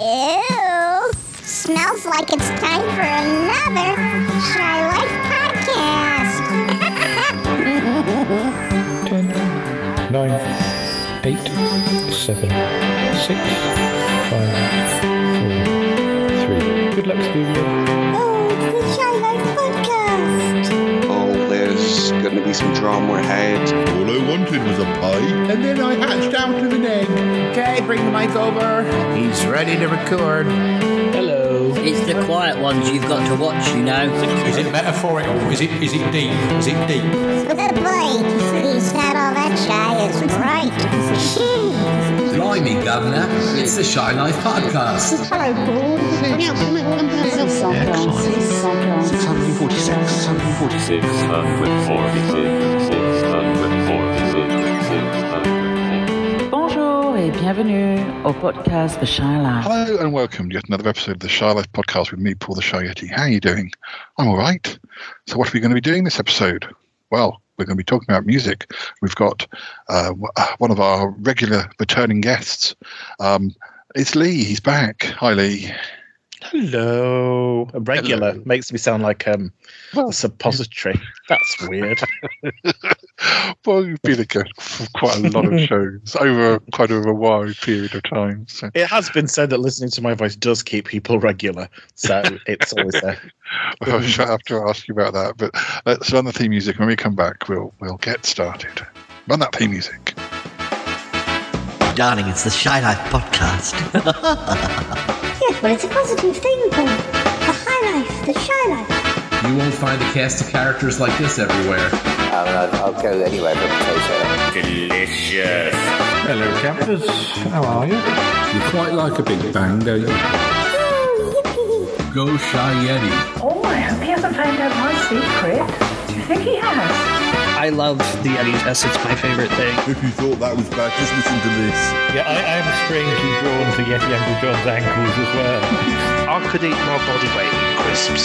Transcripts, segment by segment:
Ew. Smells like it's time for another Shy Life podcast. 10, 9, 8, 7, 6, 5, 4, 3. Good luck, Stevie. Oh, it's the Shy Life podcast. Oh, there's going to be some drama ahead. All I wanted was a pie, and then I hatched out with an egg. Okay, bring the mic over. He's ready to record. Hello. It's the quiet ones you've got to watch, you know. Is it metaphorical? Is it deep? Is it deep? Good boy. He said all that shy is right. Blimey, Governor. It's the Shy Life Podcast. Hello, Paul. Something 46. Something 46. With 46. Bienvenue au podcast The Shy Life. Hello and welcome to yet another episode of The Shy Life Podcast with me, Paul the Shy Yeti. How are you doing? I'm all right. So what are we going to be doing this episode? Well, we're going to be talking about music. We've got one of our regular returning guests. It's Lee. He's back. Hi, Lee. Hello. A regular. Hello. Makes me sound like a suppository. That's weird. Well, you've been at quite a lot of shows over quite a wide period of time. So. It has been said that listening to my voice does keep people regular, so it's always there. Well, I shall have to ask you about that, but let's run the theme music. When we come back, we'll get started. Run that theme music. Darling, it's the Shy Life Podcast. Yes, but it's a positive thing, Paul. The high life, the shy life. You won't find a cast of characters like this everywhere. I'll go anywhere but potato. Delicious. Hello, campers. How are you? You quite like a Big Bang, don't you? Oh, yippee. Go Shy Yeti. Oh, I hope he hasn't found out my secret. Do you think he has? I love the Yeti test. It's my favourite thing. If you thought that was bad, just listen to this. Yeah, I am strangely drawn to Yeti Uncle John's ankles as well. I could eat my body weight in crisps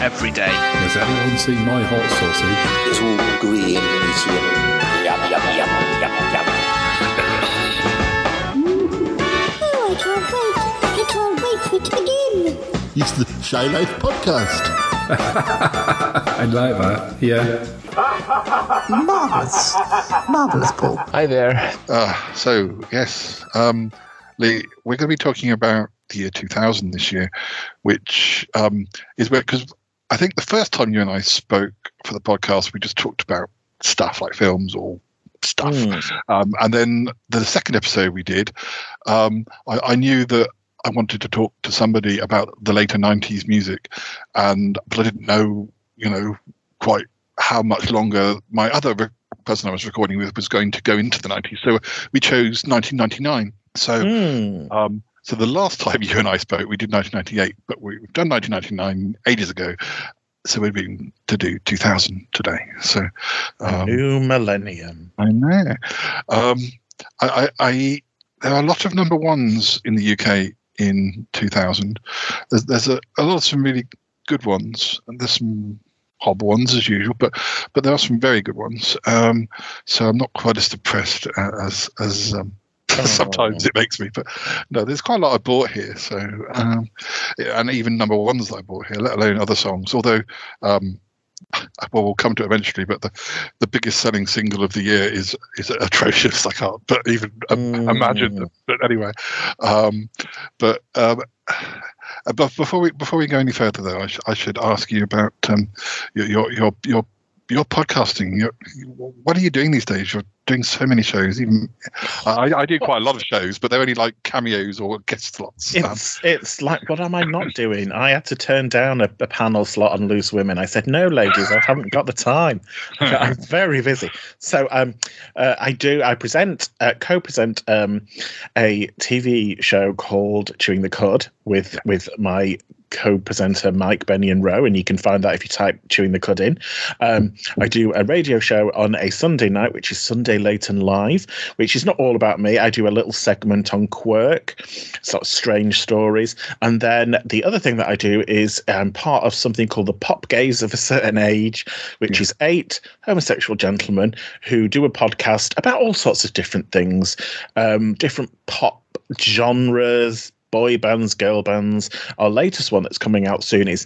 every day. Has anyone seen my hot sausage? It's all green and it's yum, yum, yum, yum, yum. Oh, I can't wait for it to begin. It's the Shy Life Podcast. I'd like that, yeah. Marvellous. Marvellous, Paul. Hi there. So, yes, Lee, we're going to be talking about the year 2000 this year, which is where, because I think the first time you and I spoke for the podcast, we just talked about stuff like films or stuff. And then the second episode we did, I knew that I wanted to talk to somebody about the later 90s music, but I didn't know, quite how much longer my other person I was recording with was going to go into the 90s. So we chose 1999. So, so the last time you and I spoke, we did 1998, but we've done 1999 ages ago. So we've been to do 2000 today. So a new millennium. I know. There are a lot of number ones in the UK in 2000. There's a lot of some really good ones, and there's some hob ones as usual, but there are some very good ones. So I'm not quite as depressed as sometimes it makes me. But no, there's quite a lot I bought here. So and even number ones that I bought here, let alone other songs. Although, we'll come to it eventually. But the biggest selling single of the year is atrocious. I can't but even imagine them. But anyway, but before we go any further, though, I should ask you about your podcasting. What are you doing these days? You're doing so many shows. Even I do quite a lot of shows, but they're only like cameos or guest slots. It's like, what am I not doing? I had to turn down a panel slot on Loose Women. I said, no, ladies, I haven't got the time. I'm very busy. So I co-present a TV show called Chewing the Cud with my co-presenter Mike Bennion Rowe, and you can find that if you type Chewing the Cud in. I do a radio show on a Sunday night, which is Sunday Late and Live, which is not all about me. I do a little segment on Quirk, sort of strange stories, and then the other thing that I do is part of something called the Pop Gaze of a Certain Age, which is 8 homosexual gentlemen who do a podcast about all sorts of different things, different pop genres, boy bands, girl bands. Our latest one that's coming out soon is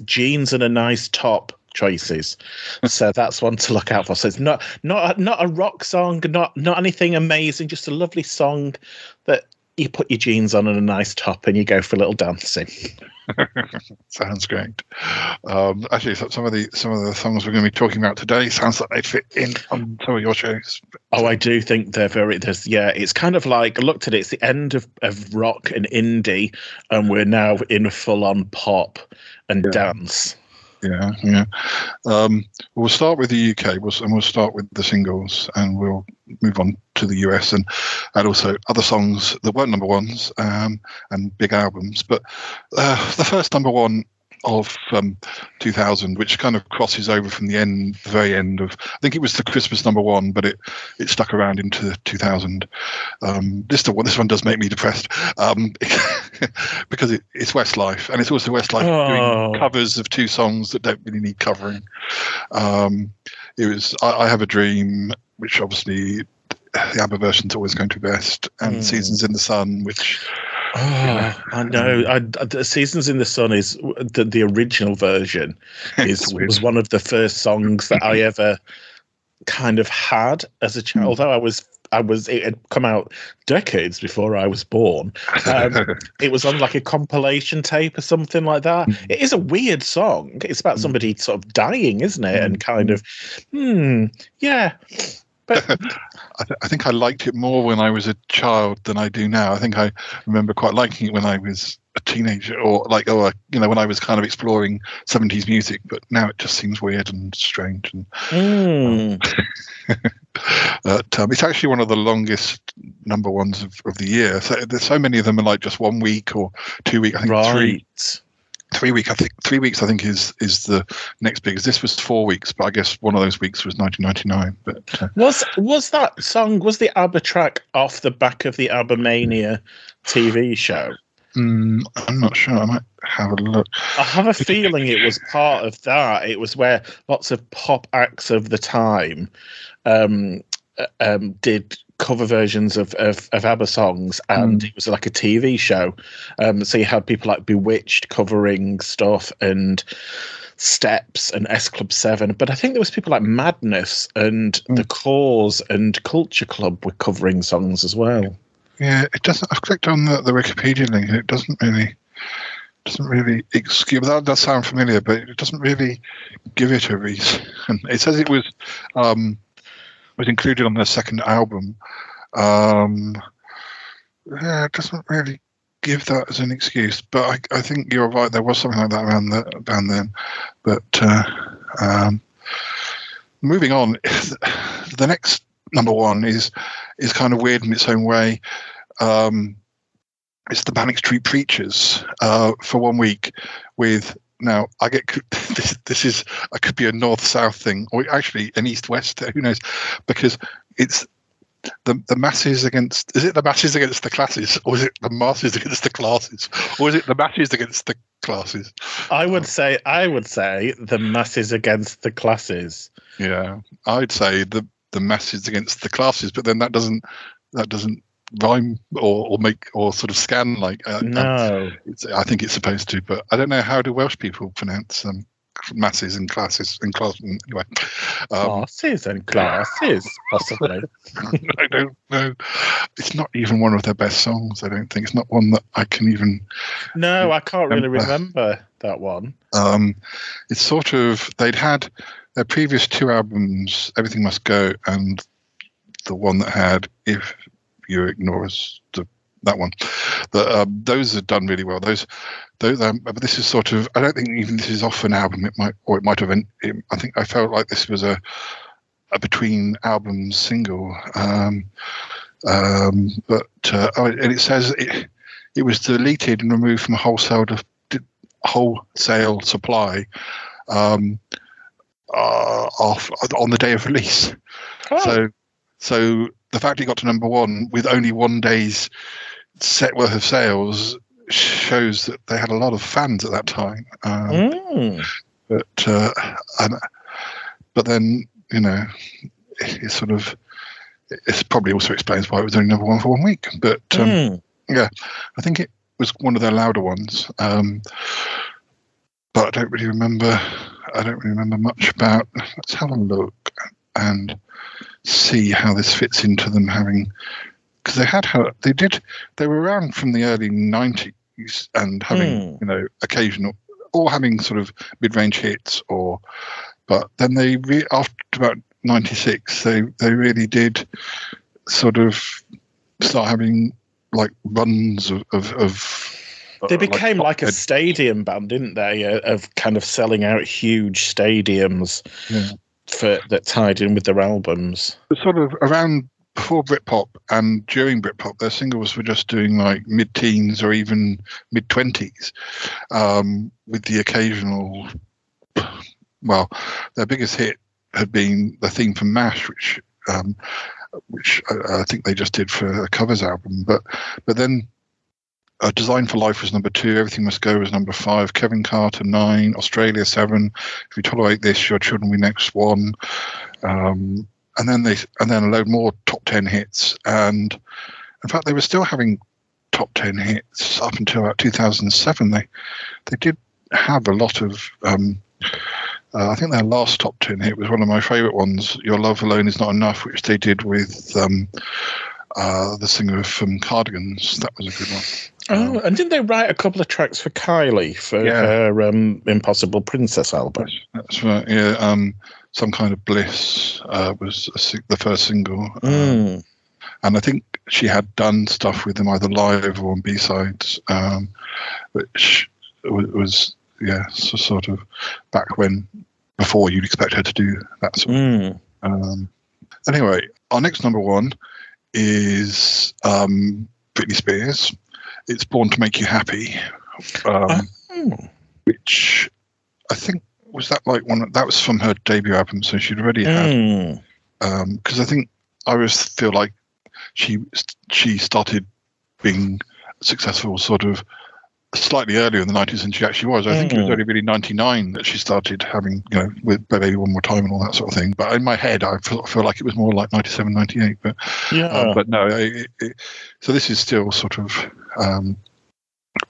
Jeans and a Nice Top choices. So that's one to look out for. So it's not a rock song, not anything amazing, just a lovely song that you put your jeans on and a nice top and you go for a little dancing. Sounds great. Actually, some of the songs we're going to be talking about today sounds like they fit in on some of your shows. Oh, I do think they're it's kind of like, I looked at it, it's the end of rock and indie, and we're now in full-on pop and dance. Yeah, yeah. We'll start with the UK, and we'll start with the singles, and we'll move on to the US and also other songs that weren't number ones and big albums. But the first number one of 2000, which kind of crosses over from the very end of, I think it was the Christmas number one, but it stuck around into 2000. This one does make me depressed because it's Westlife, and it's also Westlife doing covers of two songs that don't really need covering. It was I Have a Dream, which obviously the ABBA version's always going to be best, and Seasons in the Sun, which. I know. Seasons in the Sun is the original version. was one of the first songs that I ever kind of had as a child. Although it had come out decades before I was born. It was on like a compilation tape or something like that. It is a weird song. It's about somebody sort of dying, isn't it? And kind of, yeah. I think I liked it more when I was a child than I do now. I think I remember quite liking it when I was a teenager, or when I was kind of exploring 70s music. But now it just seems weird and strange. And it's actually one of the longest number ones of the year. So there's so many of them are like just 1 week or 2 weeks. I think three. 3 weeks, I think. 3 weeks, I think, is the next biggest. This was 4 weeks, but I guess one of those weeks was 1999. But was that song? Was the ABBA track off the back of the ABBA Mania TV show? I'm not sure. I might have a look. I have a feeling it was part of that. It was where lots of pop acts of the time did cover versions of ABBA songs, and it was like a TV show. So you had people like Bewitched covering stuff, and Steps, and S Club 7. But I think there was people like Madness and The Cause and Culture Club were covering songs as well. Yeah, it doesn't. I've clicked on the Wikipedia link, and it doesn't really excuse that. Does sound familiar, but it doesn't really give it a reason. It says it was included on their second album. It doesn't really give that as an excuse, but I think you're right. There was something like that around then. But moving on, the next number one is kind of weird in its own way. It's the Manic Street Preachers for 1 week with. Now, I get this is I could be a north-south thing, or actually an east-west. Who knows? Because it's the masses against. Is it the masses against the classes, or is it the masses against the classes, or is it the masses against the classes? I would say the masses against the classes. Yeah, I'd say the masses against the classes, but then that doesn't rhyme or make or sort of scan like no. I think it's supposed to, but I don't know, how do Welsh people pronounce masses and classes and class? Anyway, classes and classes, possibly. I don't know. It's not even one of their best songs. I don't think it's not one that I can even. No, I can't really remember that one. It's sort of they'd had their previous two albums, Everything Must Go, and the one that had If You Ignore Us, that one. Those are done really well. But this is sort of. I don't think even this is off an album. It might have been. I think I felt like this was a between album single. And it says it was deleted and removed from wholesale supply on the day of release. Oh. So the fact it got to number one with only 1 day's set worth of sales shows that they had a lot of fans at that time. But then, you know, it's sort of, it probably also explains why it was only number one for 1 week. But yeah, I think it was one of their louder ones. But I don't really remember. I don't really remember much about. Let's have a look and see how this fits into them having, because they had her. They did. They were around from the early '90s and having occasional or having sort of mid-range hits or. But then they after about '96, they really did sort of start having like runs of they became like a stadium band, didn't they? Of kind of selling out huge stadiums that tied in with their albums. Sort of around before Britpop and during Britpop, their singles were just doing like mid-teens or even mid-20s, with the occasional. Well, their biggest hit had been the theme from MASH, which I think they just did for a covers album. But then. Design for Life was number 2. Everything Must Go was number 5. Kevin Carter 9. Australia 7. If You Tolerate This, Your Children Will Be Next 1. And then a load more top 10 hits. And in fact, they were still having top 10 hits up until about 2007. They did have a lot of. I think their last top 10 hit was one of my favourite ones. Your Love Alone Is Not Enough, which they did with. The singer from Cardigans, that was a good one. Oh, and didn't they write a couple of tracks for Kylie for her Impossible Princess album? That's right, yeah. Some Kind of Bliss was the first single. And I think she had done stuff with them either live or on B-sides, which was, so sort of back when, before you'd expect her to do that sort of anyway, our next number one is Britney Spears. It's Born to Make You Happy, which I think was that like one that was from her debut album, so she'd already had. Because I think I always feel like she started being successful sort of slightly earlier in the 90s than she actually was. I think it was only really 99 that she started having, with Baby One More Time and all that sort of thing. But in my head, I feel like it was more like 97, 98. But no. So this is still sort of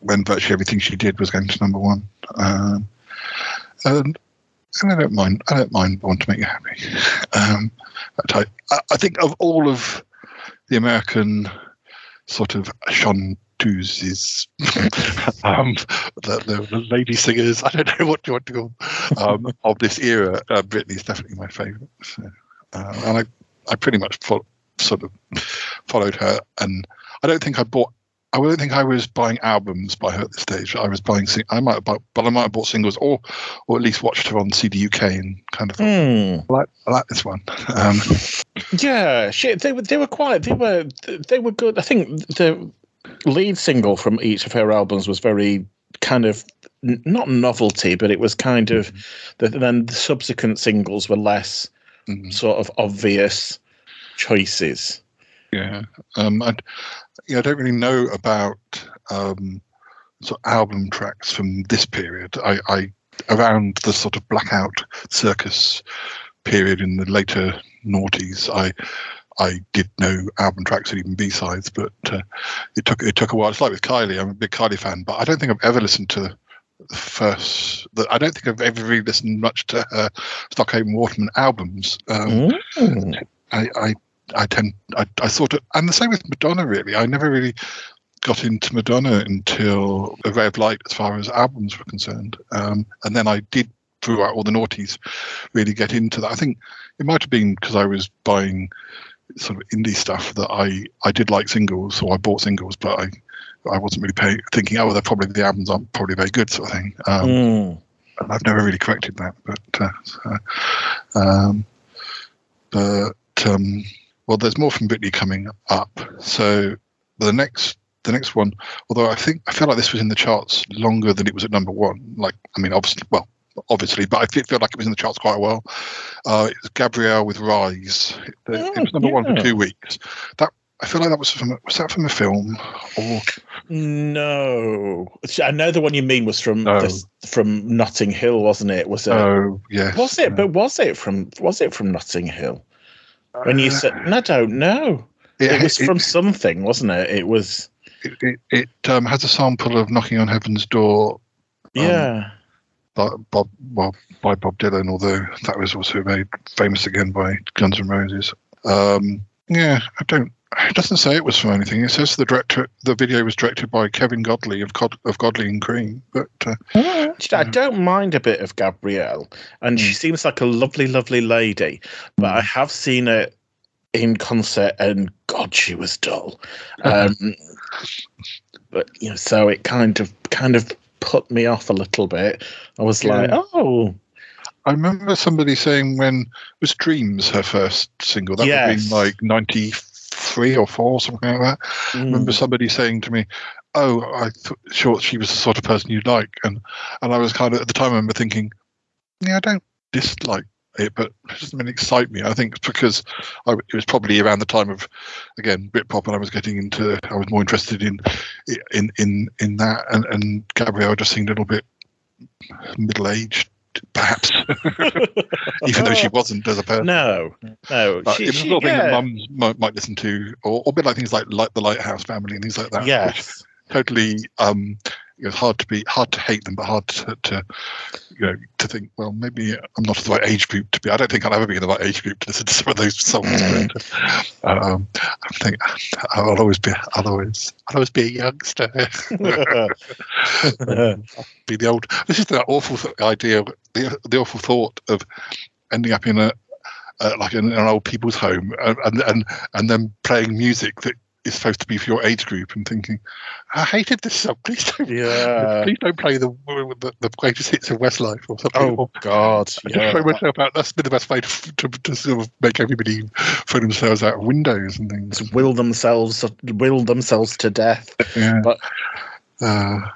when virtually everything she did was going to number one. And I don't mind Born to Make You Happy. I think of all of the American sort of Sean Tuesdays, the lady singers, I don't know what you want to call of this era, Britney's definitely my favourite. So, and I pretty much followed her, and I don't think I was buying albums by her at this stage. I was buying, I might have bought singles, or at least watched her on CD UK and kind of. I like this one. Yeah, they were good. I think the lead single from each of her albums was very kind of not novelty, but it was kind of then the subsequent singles were less sort of obvious choices. I don't really know about sort of album tracks from this period. I around the sort of Blackout Circus period in the later noughties, I did know album tracks and even B-sides, but it took a while. It's like with Kylie. I'm a big Kylie fan, but I don't think I've ever listened to I don't think I've ever really listened much to her Stockhaven Waterman albums. I sort of, and the same with Madonna really. I never really got into Madonna until A Ray of Light as far as albums were concerned. And then I did, throughout all the noughties, really get into that. I think it might have been because I was buying sort of indie stuff that I did like singles, so I bought singles, but I wasn't really thinking, oh, well, the albums aren't probably very good sort of thing. And I've never really corrected that. But there's more from Britney coming up. So the next one, although I feel like this was in the charts longer than it was at number one. Obviously, but I feel like it was in the charts quite well. It was Gabrielle with Rise. It was number one for 2 weeks. That I feel like that was from a film or no? I know the one you mean was from from Notting Hill, wasn't it? Was it? Oh yes. Was it? But was it from Notting Hill? When you said, I don't know. It was from something, wasn't it? It was. It has a sample of "Knocking on Heaven's Door." Yeah. By Bob Dylan, although that was also made famous again by Guns N' Roses. It doesn't say it was from anything. It says the video was directed by Kevin Godley of Godley and Cream. But I don't mind a bit of Gabrielle, and she seems like a lovely, lovely lady. But I have seen her in concert, and God, she was dull. But so it kind of put me off a little bit. I was like, oh. I remember somebody saying when was Dreams her first single? That would have been like 93 or 4, something like that. I remember somebody saying to me, "Oh, I thought she was the sort of person you'd like," and I was kind of at the time. I remember thinking, "Yeah, I don't dislike it, but it doesn't really excite me." I think it's because it was probably around the time of again Britpop, and I was getting into. I was more interested in that, and Gabrielle just seemed a little bit middle aged. Perhaps, even though she wasn't as a person. No. But it was a little thing that mums might listen to, or a bit like things like the Lighthouse Family and things like that. Yes, totally. It was hard to hate them, but hard to think. Well, maybe I'm not the right age group to be. I don't think I'll ever be in the right age group to listen to some of those songs. I think I'll always be a youngster. Be the old. This is that awful idea. The awful thought of ending up in an old people's home and then playing music that. Is supposed to be for your age group, and thinking, I hated this song. Please don't play the greatest hits of Westlife or something. Oh God! I just myself out. That's been the best way to sort of make everybody throw themselves out of windows and things. To will themselves to death. Yeah. But let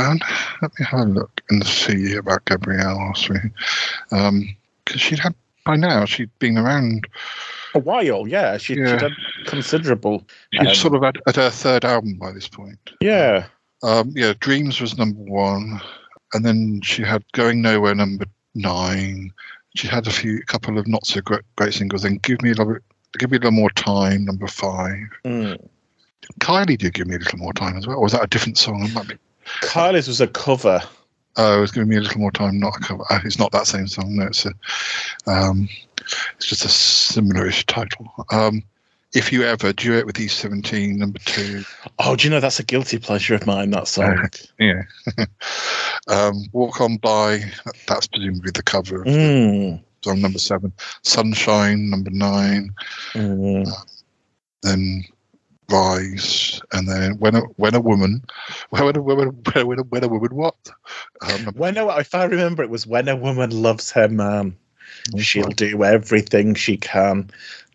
me have a look and see about Gabrielle. Because she'd had by now. She'd been around. A while, yeah. She'd done considerable. She'd sort of at her third album by this point. Yeah. Dreams was number 1, and then she had Going Nowhere number 9. She had a couple of not so great singles. Then Give Me a Little More Time number 5. Kylie did Give Me a Little More Time as well. Or was that a different song? It might be. Kylie's was a cover. Oh, it was Giving Me a Little More Time, not a cover. It's not that same song. No, it's just a similar-ish title. If You Ever, duet with E17, number 2. Oh, do you know that's a guilty pleasure of mine, that song? Yeah. Walk On By, that's presumably the cover of the song, number 7. Sunshine, number 9. Then... Rise, and then when a woman what? If I remember, it was When a Woman Loves Her Man, she'll do everything she can.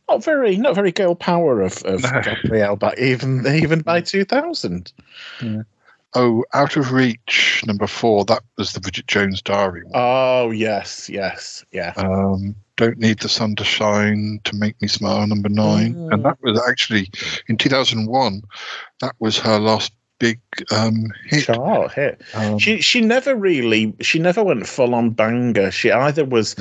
Not very girl power of Gabrielle, but even by 2000. Yeah. Oh, Out of Reach, number 4. That was the Bridget Jones Diary one. Oh yes, yeah. Don't Need the Sun to Shine to Make Me Smile, number 9. And that was actually, in 2001, that was her last big hit. Chart hit. She never went full-on banger. She either was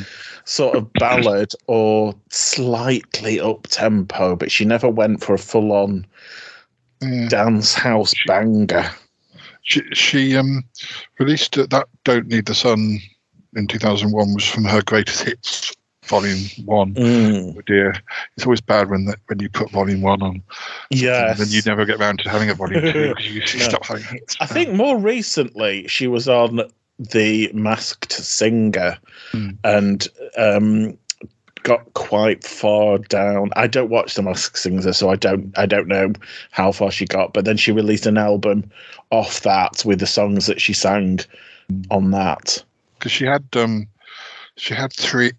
sort of ballad or slightly up-tempo, but she never went for a full-on dance house banger. She released that Don't Need the Sun in 2001 was from her Greatest Hits, Volume 1. Oh dear, it's always bad when you put Volume 1 on. Yes, and then you never get around to having a Volume 2. You stop having it. I think more recently she was on The Masked Singer and got quite far down. I don't watch The Masked Singer, so I don't know how far she got. But then she released an album off that with the songs that she sang on that. Because she had She had three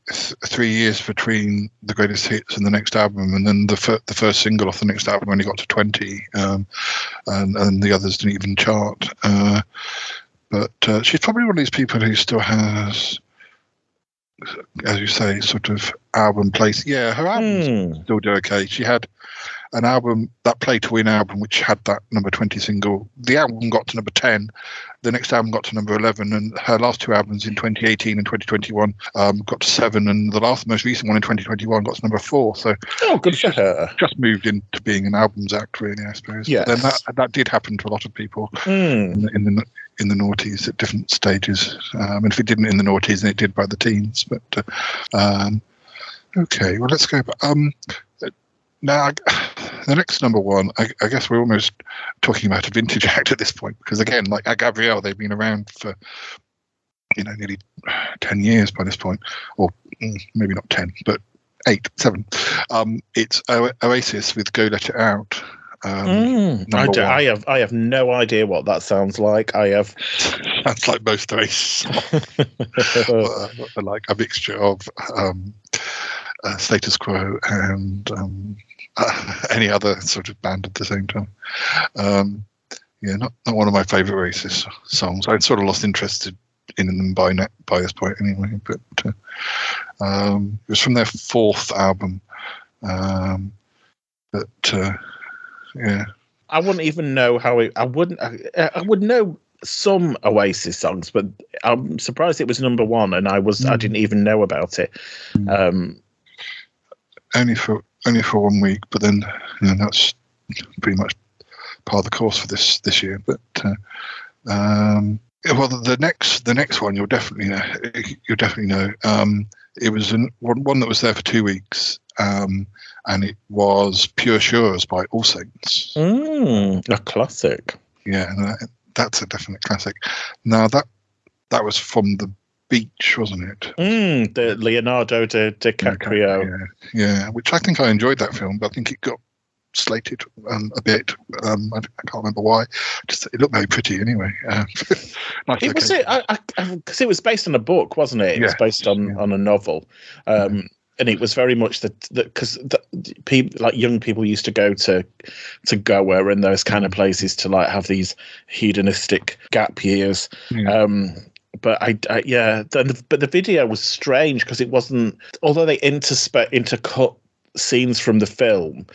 years between the Greatest Hits and the next album, and then the first single off the next album only got to 20, and the others didn't even chart. But she's probably one of these people who still has, as you say, sort of album place. Yeah, her albums still do okay. She had an album, that Play to Win album, which had that number 20 single. The album got to number 10, the next album got to number 11, and her last two albums in 2018 and 2021 got to 7, and the last most recent one in 2021 got to number 4. So good for her. Just moved into being an albums act, really, I suppose. Yes. But then that did happen to a lot of people in the noughties at different stages. And if it didn't in the noughties, then it did by the teens. But okay, well, let's go. Now, the next number one, I guess we're almost talking about a vintage act at this point, because again, like Gabrielle, they've been around for, nearly 10 years by this point, or maybe not 10, but 8, 7. It's Oasis with Go Let It Out. I have no idea what that sounds like. Sounds like most Oasis, like a mixture of Status Quo and any other sort of band at the same time. Not one of my favourite Oasis songs. I'd sort of lost interest in them by this point anyway, but it was from their 4th album. I wouldn't even know how it... I would know some Oasis songs, but I'm surprised it was number 1, and I didn't even know about it. Only for 1 week, but then that's pretty much part of the course for this year. But the next one you'll definitely know. It was one that was there for 2 weeks, and it was Pure Shores by All Saints. A classic. Yeah, that's a definite classic. Now that was from the Beach, wasn't it? The Leonardo DiCaprio. Yeah, which I think I enjoyed that film, but I think it got slated a bit. I can't remember why. Just it looked very pretty anyway. Because it was based on a book, wasn't it? It was based on a novel. And it was very much because like young people used to go to Goa and those kind of places to like have these hedonistic gap years. Yeah. But the video was strange because it wasn't. Although they intercut scenes from the film,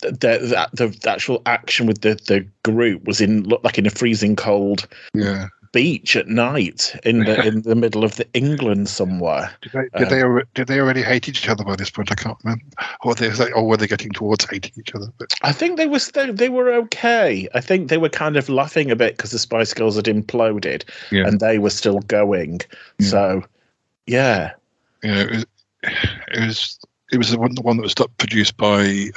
the actual action with the group was in a freezing cold beach at night in the middle of England somewhere. Did they already hate each other by this point? I can't remember. Or were they getting towards hating each other? But I think they were okay. I think they were kind of laughing a bit because the Spice Girls had imploded and they were still going. Yeah. So, yeah. It was the one that was produced by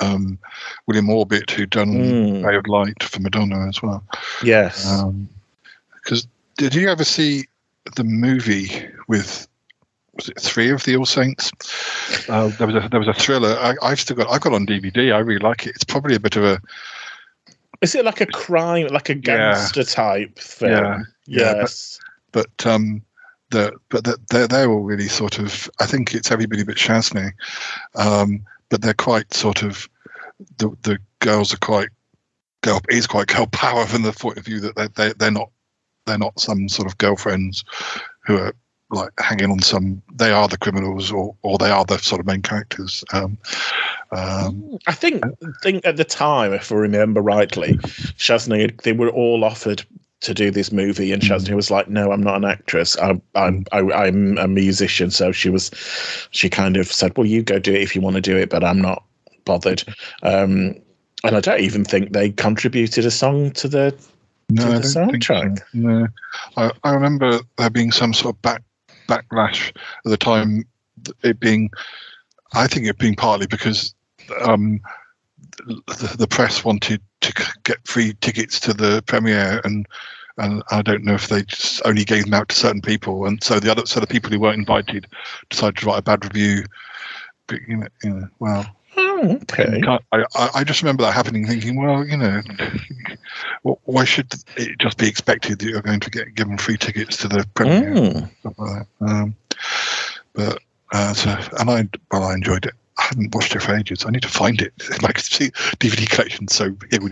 William Orbit, who'd done Ray of Light for Madonna as well. Yes. Because did you ever see the movie with, was it 3 of the All Saints? There was a thriller. I've got on DVD. I really like it. It's probably a bit of a... Is it like a crime, like a gangster type thing? Yeah. Yes. But they're all really sort of... I think it's everybody but Chesney. But they're quite sort of... The girls are quite... Girl is quite girl power from the point of view that they're not... They're not some sort of girlfriends who are like hanging on some. They are the criminals, or they are the sort of main characters. I think at the time, if I remember rightly, Chesney, they were all offered to do this movie, and Chesney was like, "No, I'm not an actress. I'm a musician." So she kind of said, "Well, you go do it if you want to do it, but I'm not bothered." And I don't even think they contributed a song to the. No, I don't think so. No. I remember there being some sort of backlash at the time. I think it being partly because the press wanted to get free tickets to the premiere, and I don't know if they just only gave them out to certain people, and so the people who weren't invited decided to write a bad review. But well. Okay. I just remember that happening, thinking, well, why should it just be expected that you're going to get given free tickets to the premiere? And stuff like that. I enjoyed it. I haven't watched it for ages. I need to find it. Like, see, DVD collection. So here we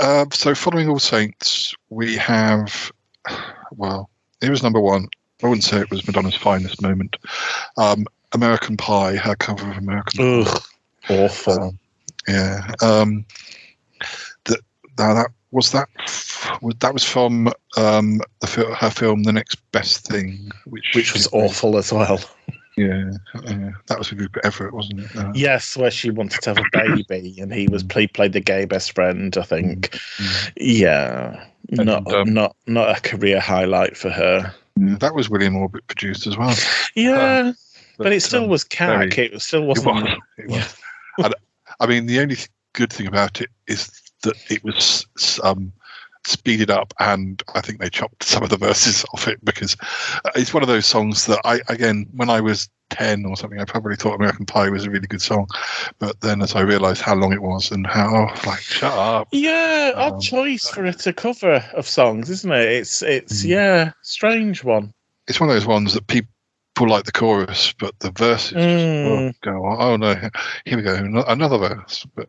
go. So following All Saints, we have. Well, it was number 1. I wouldn't say it was Madonna's finest moment. American Pie, her cover of American Pie. Awful. That was from her film The Next Best Thing, which was awful as well. Yeah, that was with Rupert Everett, wasn't it? Yes, where she wanted to have a baby, and he played the gay best friend, I think. Mm-hmm. Yeah, and not a career highlight for her. That was William Orbit produced as well. Yeah, but it still was cack. It still wasn't. It was. Yeah. I mean, the only good thing about it is that it was speeded up, and I think they chopped some of the verses off it, because it's one of those songs that when I was 10 or something, I probably thought American Pie was a really good song, but then as I realised how long it was and how shut up. Yeah, odd choice for it to cover of songs, isn't it? It's strange one. It's one of those ones that people like the chorus, but the verses here we go, another verse. But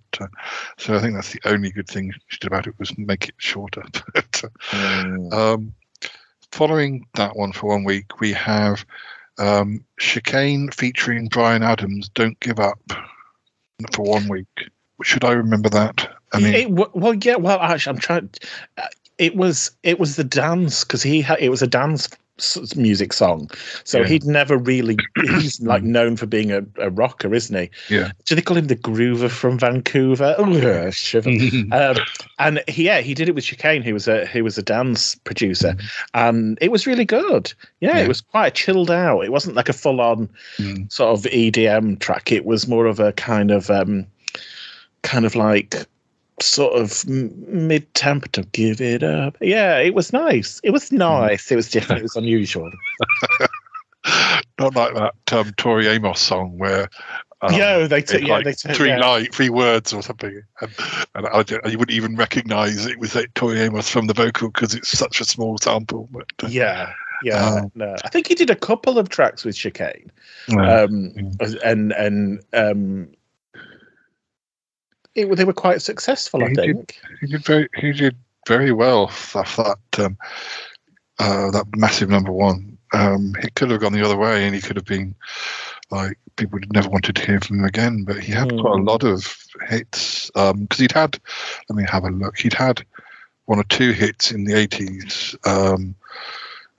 so I think that's the only good thing she did about it, was make it shorter. But following that one for 1 week, we have Chicane featuring Bryan Adams, Don't Give Up, for 1 week. Should I remember that? I mean, actually, I'm trying. It was the dance, because it was a dance music song, so he'd never really he's known for being a rocker, isn't he? Yeah. Do they call him the Groover from Vancouver? Oh, shiver! And he did it with Chicane, who was a dance producer, and it was really good. Yeah, it was quite chilled out. It wasn't like a full on sort of EDM track. It was more of a kind of like. Sort of mid-tempo to give it up. Yeah, it was nice. It was nice. It was different. It was unusual. Not like that Tori Amos song where three words or something, and you wouldn't even recognise it was Tori Amos from the vocal, because it's such a small sample. But, I think he did a couple of tracks with Chicane, they were quite successful, I think. He did very well off that that massive number one. It could have gone the other way, and he could have been like, people never wanted to hear from him again. But he had quite a lot of hits, because he'd had. Let me have a look. He'd had one or two hits in the 80s,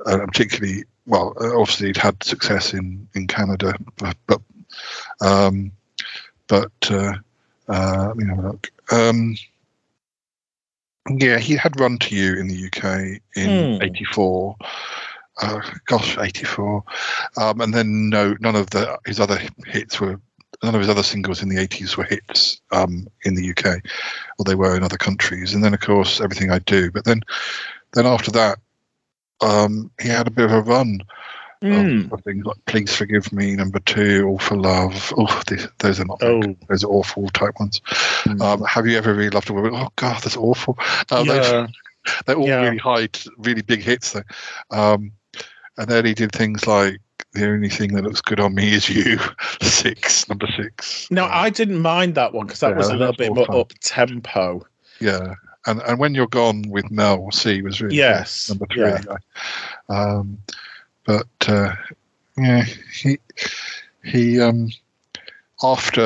particularly. Well, obviously he'd had success in Canada, let me have a look. He had Run to You in the UK in 84. 84. And then none of his other singles in the 80s were hits in the UK, or they were in other countries. And then, of course, Everything I Do. But then after that, he had a bit of a run. Things like Please Forgive Me, number 2, All for Love. Oh, those are not good. Those are awful type ones. Have You Ever Really Loved a Woman? Oh God, that's awful. They're all really big hits though. And then he did things like The Only Thing That Looks Good on Me Is You, number 6. No, I didn't mind that one, because that was a little bit more up tempo. Yeah. And When You're Gone with Mel C was really number 3. Yeah. But he after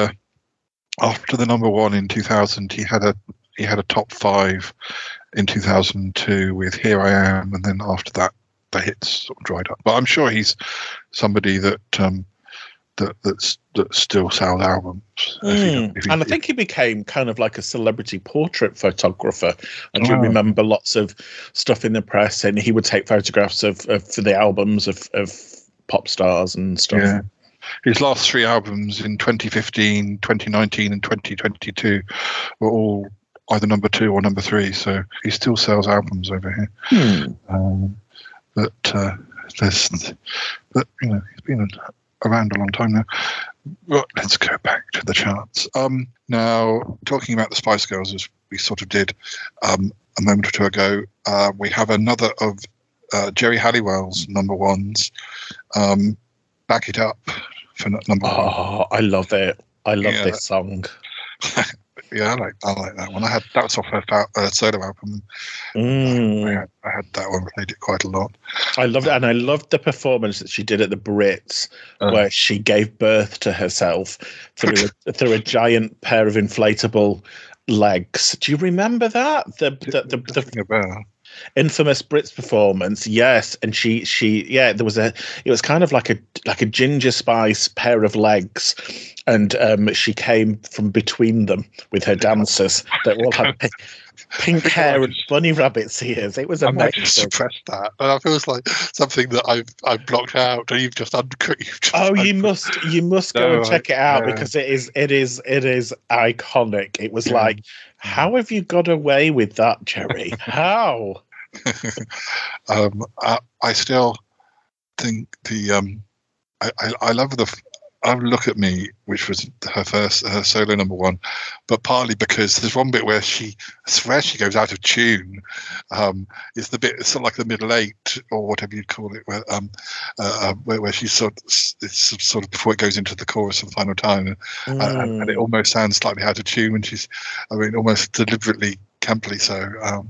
the number one in 2000, he had a top 5 in 2002 with Here I Am, and then after that the hits sort of dried up. But I'm sure he's somebody that still sells albums. I think he became kind of like a celebrity portrait photographer. I do remember lots of stuff in the press, and he would take photographs for the albums of pop stars and stuff. Yeah. His last 3 albums in 2015, 2019 and 2022 were all either number 2 or number 3. So he still sells albums over here. He's been around a long time now. Right, let's go back to the charts. Now, talking about the Spice Girls, as we sort of did a moment or two ago, we have another of Jerry Halliwell's number ones. Back It Up for number one. I love it. I love this song. Yeah, I like that one. That was off her solo album. I had that one, played it quite a lot. I loved it, and I loved the performance that she did at the Brits, where she gave birth to herself through a giant pair of inflatable legs. Do you remember that? The infamous Brits performance, yes, and she there was it was kind of like a Ginger Spice pair of legs, and she came from between them with her dancers that all had pink hair and bunny rabbit's ears. It was amazing. I might have suppressed that, but it feels like something that I've blocked out. You've just you must go and check it out, because it is iconic. It was like, how have you got away with that, Jerry? How? I still think I love Look at Me, which was her solo number one, but partly because there's one bit where she goes out of tune. It's the bit, sort of like the middle eight or whatever you'd call it, where she sort of before it goes into the chorus and final time, and it almost sounds slightly out of tune, and she's almost deliberately camply so.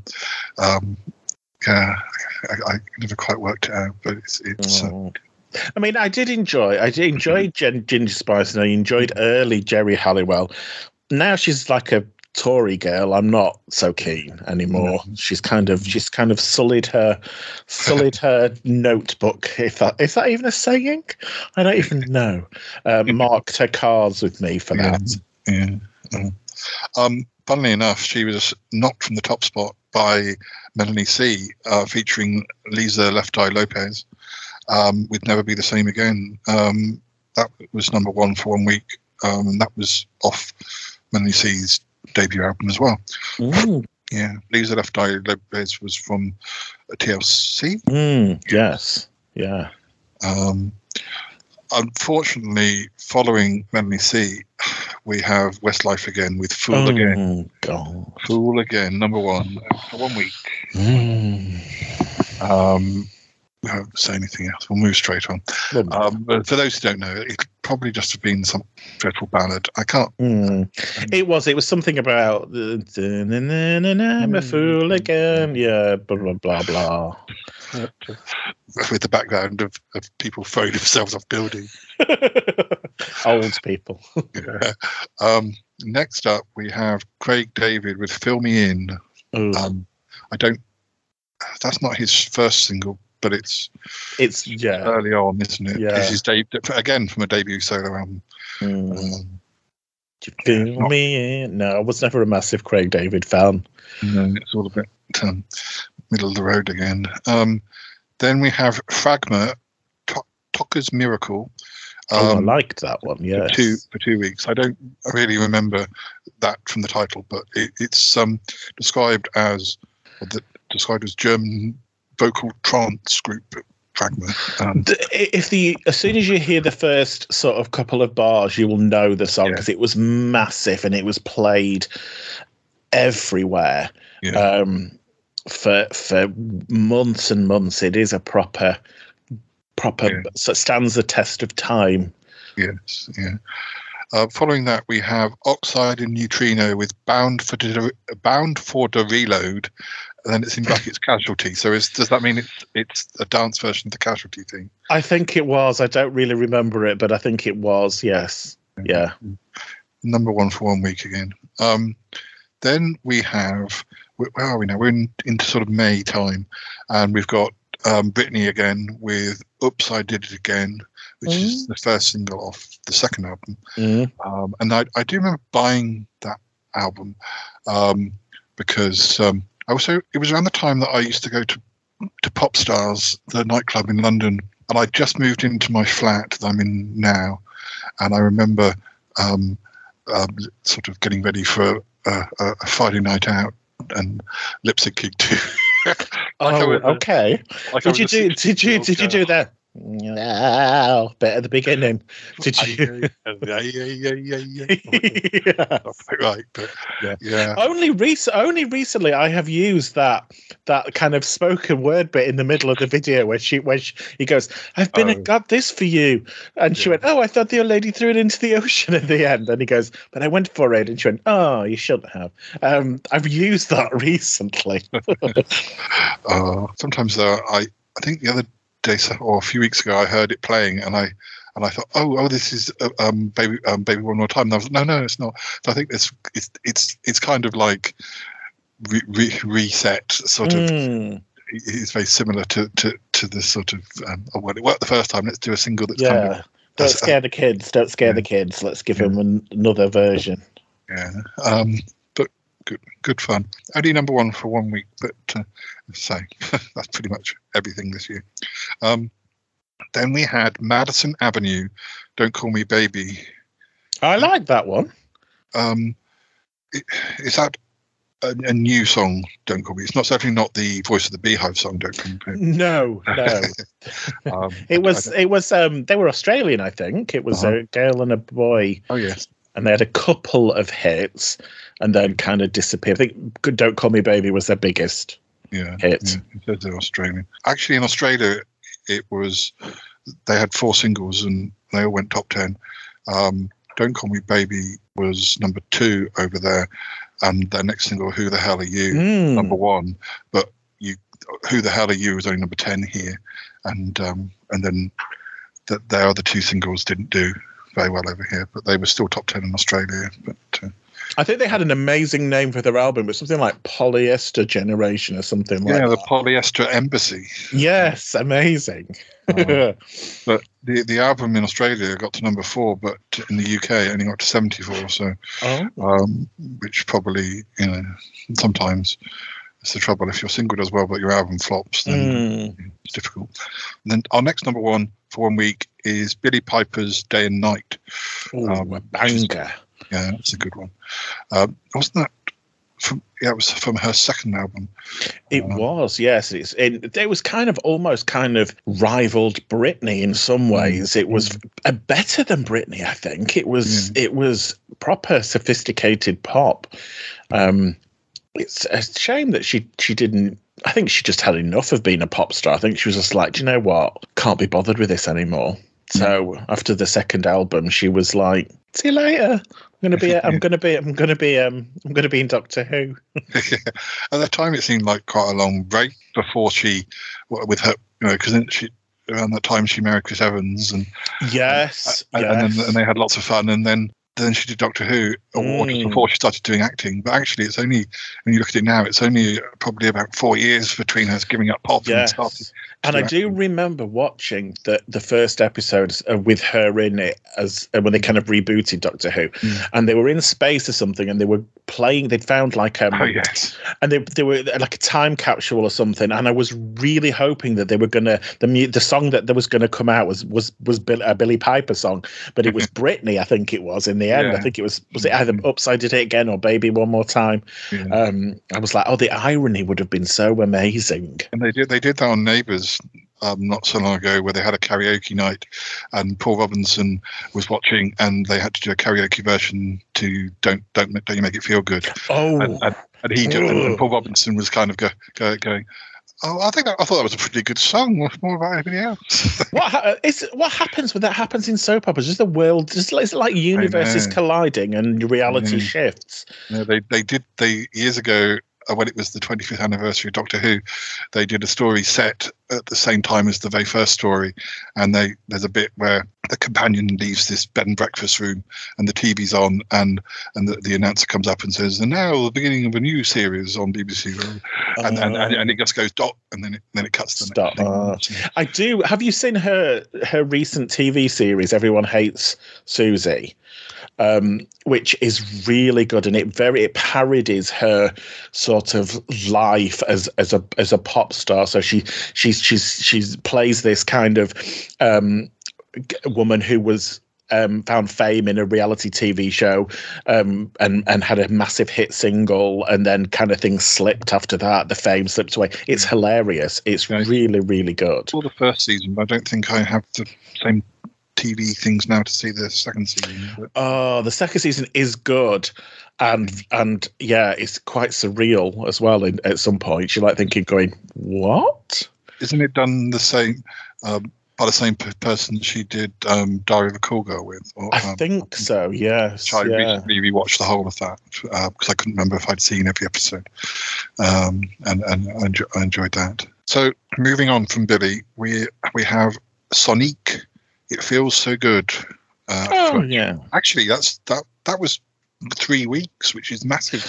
I never quite worked it out, but it's. I mean, I did enjoy Ginger Spice, and I enjoyed early Jerry Halliwell. Now she's like a Tory girl. I'm not so keen anymore. No. She's kind of sullied her notebook. Is that even a saying? I don't even know. Marked her cards with me for that. Yeah. Yeah. Funnily enough, she was knocked from the top spot by Melanie C, featuring Lisa Left Eye Lopez. We'd Never Be the Same Again. That was number one for 1 week. And that was off Melanie C's debut album as well. Ooh. Yeah. Lisa Left Eye Lopez was from TLC. Yes. Yeah. Unfortunately, following Melanie C, we have Westlife again with Fool Again. God. Fool Again, number one for 1 week. I won't say anything else. We'll move straight on. For those who don't know, it probably just have been some dreadful ballad. I can't. It was something about I'm a fool again. Yeah, blah blah blah blah. With the background of people throwing themselves off buildings. Old people. Yeah. Next up, we have Craig David with "Fill Me In." That's not his first single, but it's early on, isn't it? Yeah. This is again from a debut solo album. Do you feel me in? No, I was never a massive Craig David fan. No, it's all a bit middle of the road again. Then we have Fragma, Tokka's Miracle. I liked that one, yeah. For 2 weeks. I don't really remember that from the title, but it's described as German vocal trance group Fragment. As soon as you hear the first sort of couple of bars, you will know the song, because it was massive and it was played everywhere for months and months. It is a proper so it stands the test of time. Yes, yeah. Following that, we have Oxide and Neutrino with Bound for the Reload. And then it's in brackets Casualty. So does that mean it's a dance version of the Casualty thing? I think it was. I don't really remember it, but I think it was. Yes. Yeah. Number one for 1 week again. Then we have, where are we now? We're into sort of May time, and we've got Britney again with Oops, I Did It Again, which is the first single off the second album. And I do remember buying that album because. Also, it was around the time that I used to go to Pop Stars, the nightclub in London, and I just moved into my flat that I'm in now, and I remember sort of getting ready for a Friday night out and lip syncing too. Did you do that? No, but at the beginning, did you? Yeah. Right, but yeah. Only recently I have used that kind of spoken word bit in the middle of the video where he goes, "I've been and got this for you," and she went, "Oh, I thought the old lady threw it into the ocean at the end," and he goes, "But I went for it," and she went, "Oh, you shouldn't have." I've used that recently. Sometimes though, I think the other day or a few weeks ago, I heard it playing, and I thought, oh, this is baby one more time. And I was, no, it's not. So I think it's kind of like reset sort of. It's very similar to the sort of well, it worked the first time. Let's do a single that's kind of don't scare the kids. Don't scare the kids. Let's give them another version. Yeah, but good fun. Only number one for 1 week, but. So that's pretty much everything this year. Then we had Madison Avenue, Don't Call Me Baby. I like that one. Is that a new song, Don't Call Me? It's certainly not the Voice of the Beehive song, Don't Call Me Baby. No. It was they were Australian, I think. It was a girl and a boy. Oh, yes. And they had a couple of hits and then kind of disappeared. I think Don't Call Me Baby was their biggest. Yeah, it's Australian. Actually, in Australia, they had four singles and they all went top 10. Don't Call Me Baby was number 2 over there, and their next single, Who the Hell Are You, number 1. But Who the Hell Are You was only number 10 here, and then their other 2 singles didn't do very well over here, but they were still top 10 in Australia. But I think they had an amazing name for their album. It was something like Polyester Generation or something like that. Yeah, the Polyester Embassy. Yes, amazing. But the album in Australia got to number 4, but in the UK only got to 74. So, which probably, sometimes it's the trouble. If your single does well but your album flops, then it's difficult. And then our next number one for 1 week is Billy Piper's Day and Night. Oh, a banger. Yeah, that's a good one. Wasn't that from? Yeah, it was from her second album. It was, yes. It was almost rivaled Britney in some ways. It was better than Britney, I think. It was proper sophisticated pop. It's a shame that she didn't. I think she just had enough of being a pop star. I think she was just like, do you know what? Can't be bothered with this anymore. So after the second album, she was like, see you later. I'm going to be in Doctor Who. At the time, it seemed like quite a long break before she, with her, because around that time she married Chris Evans, and they had lots of fun, and then she did Doctor Who, or before she started doing acting. But actually, it's only when you look at it now, it's only probably about 4 years between her giving up pop and starting. And I do remember watching the first episode with her in it as when they kind of rebooted Doctor Who, and they were in space or something, and they were playing. They'd found like and they were like a time capsule or something. And I was really hoping that they were gonna the song that was gonna come out was a Billy Piper song, but it was Britney, I think it was in the end. Yeah. I think it was it either Upside Did It Again or Baby One More Time. Yeah. I was like, oh, the irony would have been so amazing. And they did that on Neighbours. Not so long ago, where they had a karaoke night, and Paul Robinson was watching, and they had to do a karaoke version to "Don't You Make It Feel Good." Oh, and he did, and Paul Robinson was kind of going. Oh, I thought that was a pretty good song. What's more about anybody else? What happens when that happens in soap operas? Is the world it's like universes colliding and reality shifts? No, they years ago. When it was the 25th anniversary of Doctor Who, they did a story set at the same time as the very first story, and there's a bit where the companion leaves this bed and breakfast room, and the TV's on, and the announcer comes up and says, "And now the beginning of a new series on BBC," and it just goes dot, and then it cuts the next thing. I do. Have you seen her recent TV series? Everyone Hates Susie. Which is really good, and it parodies her sort of life as a pop star. So she plays this kind of woman who was found fame in a reality TV show, and had a massive hit single, and then kind of things slipped after that. The fame slipped away. It's hilarious. It's really, really good. I saw the first season, but I don't think I have the same TV things now to see the second season. But... Oh, the second season is good. And yeah, it's quite surreal as well. At some point, you're like thinking, going, what? Isn't it done the same by the same person she did Diary of a Cool Girl with? Or, I think so. Yes. I recently rewatched the whole of that because I couldn't remember if I'd seen every episode, and I enjoyed that. So moving on from Billy, we have Sonique. It feels so good. Actually, that was 3 weeks, which is massive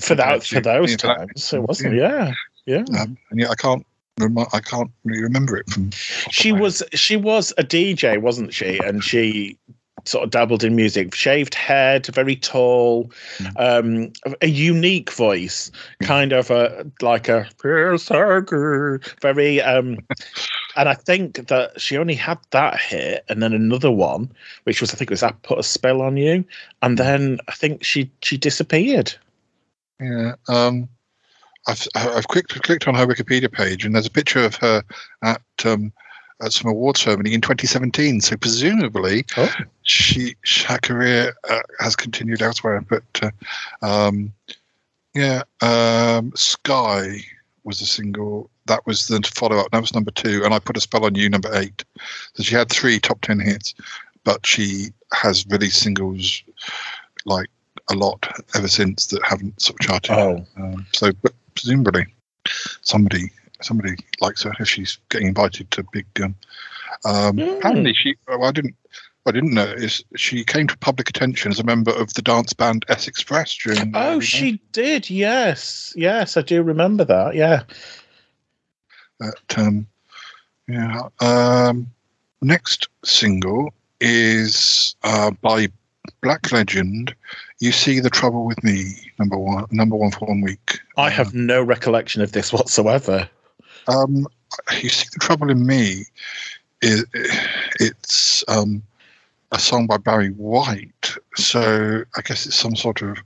for those times. It wasn't. Yeah. And yet I can't really remember it from. She was a DJ, wasn't she? And she sort of dabbled in music, shaved head, very tall, a unique voice, kind of a very. And I think that she only had that hit, and then another one, which was, I think it was I Put a Spell on You, and then I think she disappeared. Yeah, I've clicked on her Wikipedia page, and there's a picture of her at some award ceremony in 2017. So presumably, her career has continued elsewhere. But Sky was a single. That was the follow-up. That was number 2, and I Put a Spell on You, number 8. So she had 3 top 10 hits, but she has released singles like a lot ever since that haven't sort of charted. But presumably somebody likes her if she's getting invited to Big Gun. Apparently, I didn't know. She came to public attention as a member of the dance band S Express during. She did. Yes, I do remember that. Yeah. Next single is by Black Legend, You See the Trouble with Me, number one for 1 week. I have no recollection of this whatsoever. You See the Trouble in Me it's a song by Barry White, so I guess it's some sort of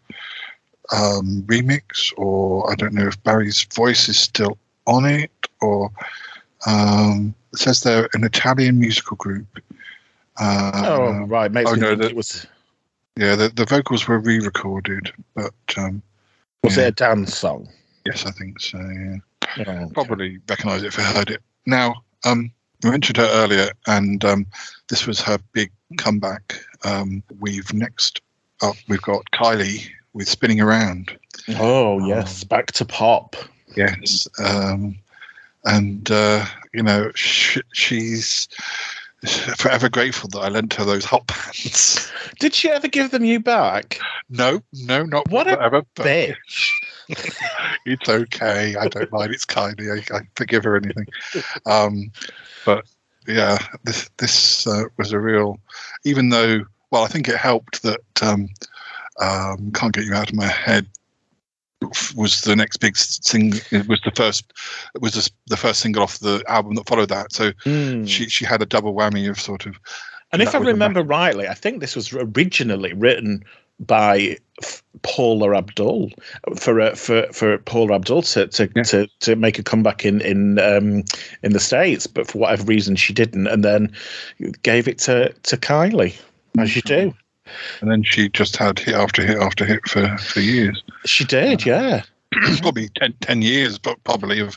remix, or I don't know if Barry's voice is still on it, or it says they're an Italian musical group. The vocals were re-recorded, but was it a dance song? Yes, I think so. Yeah. Probably recognise it if I heard it. Now, we mentioned her earlier, and this was her big comeback. We've got Kylie with Spinning Around. Oh yes, back to pop. Yes, she's forever grateful that I lent her those hot pants. Did she ever give them you back? No, not whatever. Bitch. It's okay. I don't mind. It's Kylie. I forgive her anything. But yeah, this was a real. Even though, well, I think it helped that Can't Get You Out of My Head was the next big single. It was the first single off the album that followed that. So she had a double whammy of sort of. And if I remember rightly, I think this was originally written by Paula Abdul for Paula Abdul to make a comeback in the States, but for whatever reason she didn't, and then gave it to Kylie, as you do. And then she just had hit after hit after hit for years. She did, yeah. Probably 10 years, but probably of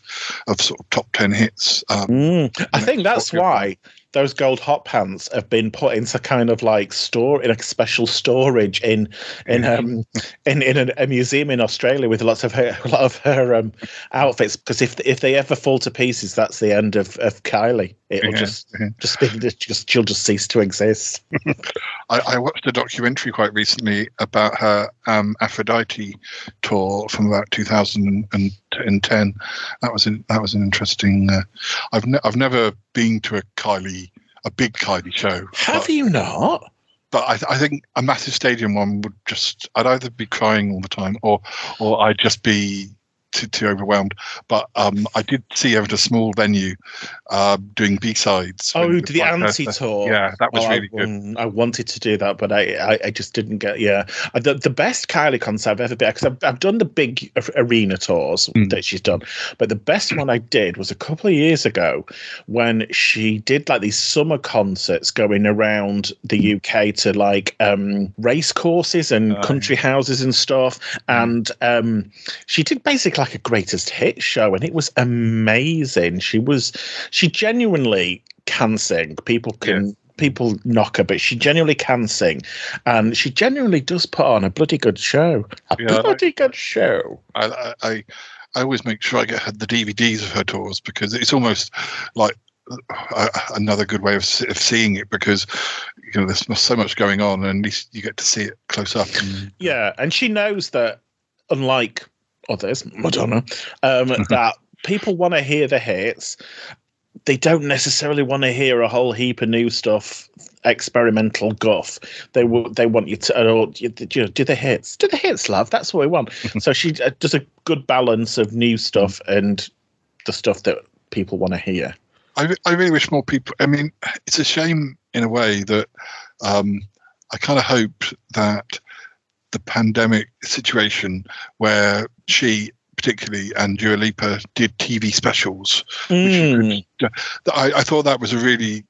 sort of top 10 hits. I think that's why those gold hot pants have been put into kind of like store in a special storage in a museum in Australia with a lot of her outfits, because if they ever fall to pieces, that's the end of Kylie. It'll just she'll just cease to exist. I watched a documentary quite recently about her Aphrodite tour from about 2010. That was an interesting. I've never been to a big Kylie show. Have you not? But I think a massive stadium one would I'd either be crying all the time, or I'd just be too overwhelmed. But I did see her at a small venue doing B-sides. Oh, the Anti tour. Yeah, that was really good. I wanted to do that, but I just didn't get. Yeah, the best Kylie concert I've ever been, because I've done the big arena tours that she's done, but the best one I did was a couple of years ago when she did like these summer concerts going around the UK to like race courses and country houses and stuff, and she did basically like a greatest hit show, and it was amazing. She genuinely can sing. People knock her, but she genuinely can sing, and she genuinely does put on a bloody good show. A bloody good show. I always make sure I get the DVDs of her tours, because it's almost like another good way of seeing it, because you know there's so much going on, and at least you get to see it close up. Yeah, and she knows that, unlike others, Madonna, that people want to hear the hits. They don't necessarily want to hear a whole heap of new stuff, experimental guff. They want you to do the hits, love. That's what we want. So she does a good balance of new stuff and the stuff that people want to hear. I really wish more people. I mean, it's a shame in a way that I kind of hope that the pandemic situation, where she particularly and Dua Lipa did TV specials, which I thought that was a really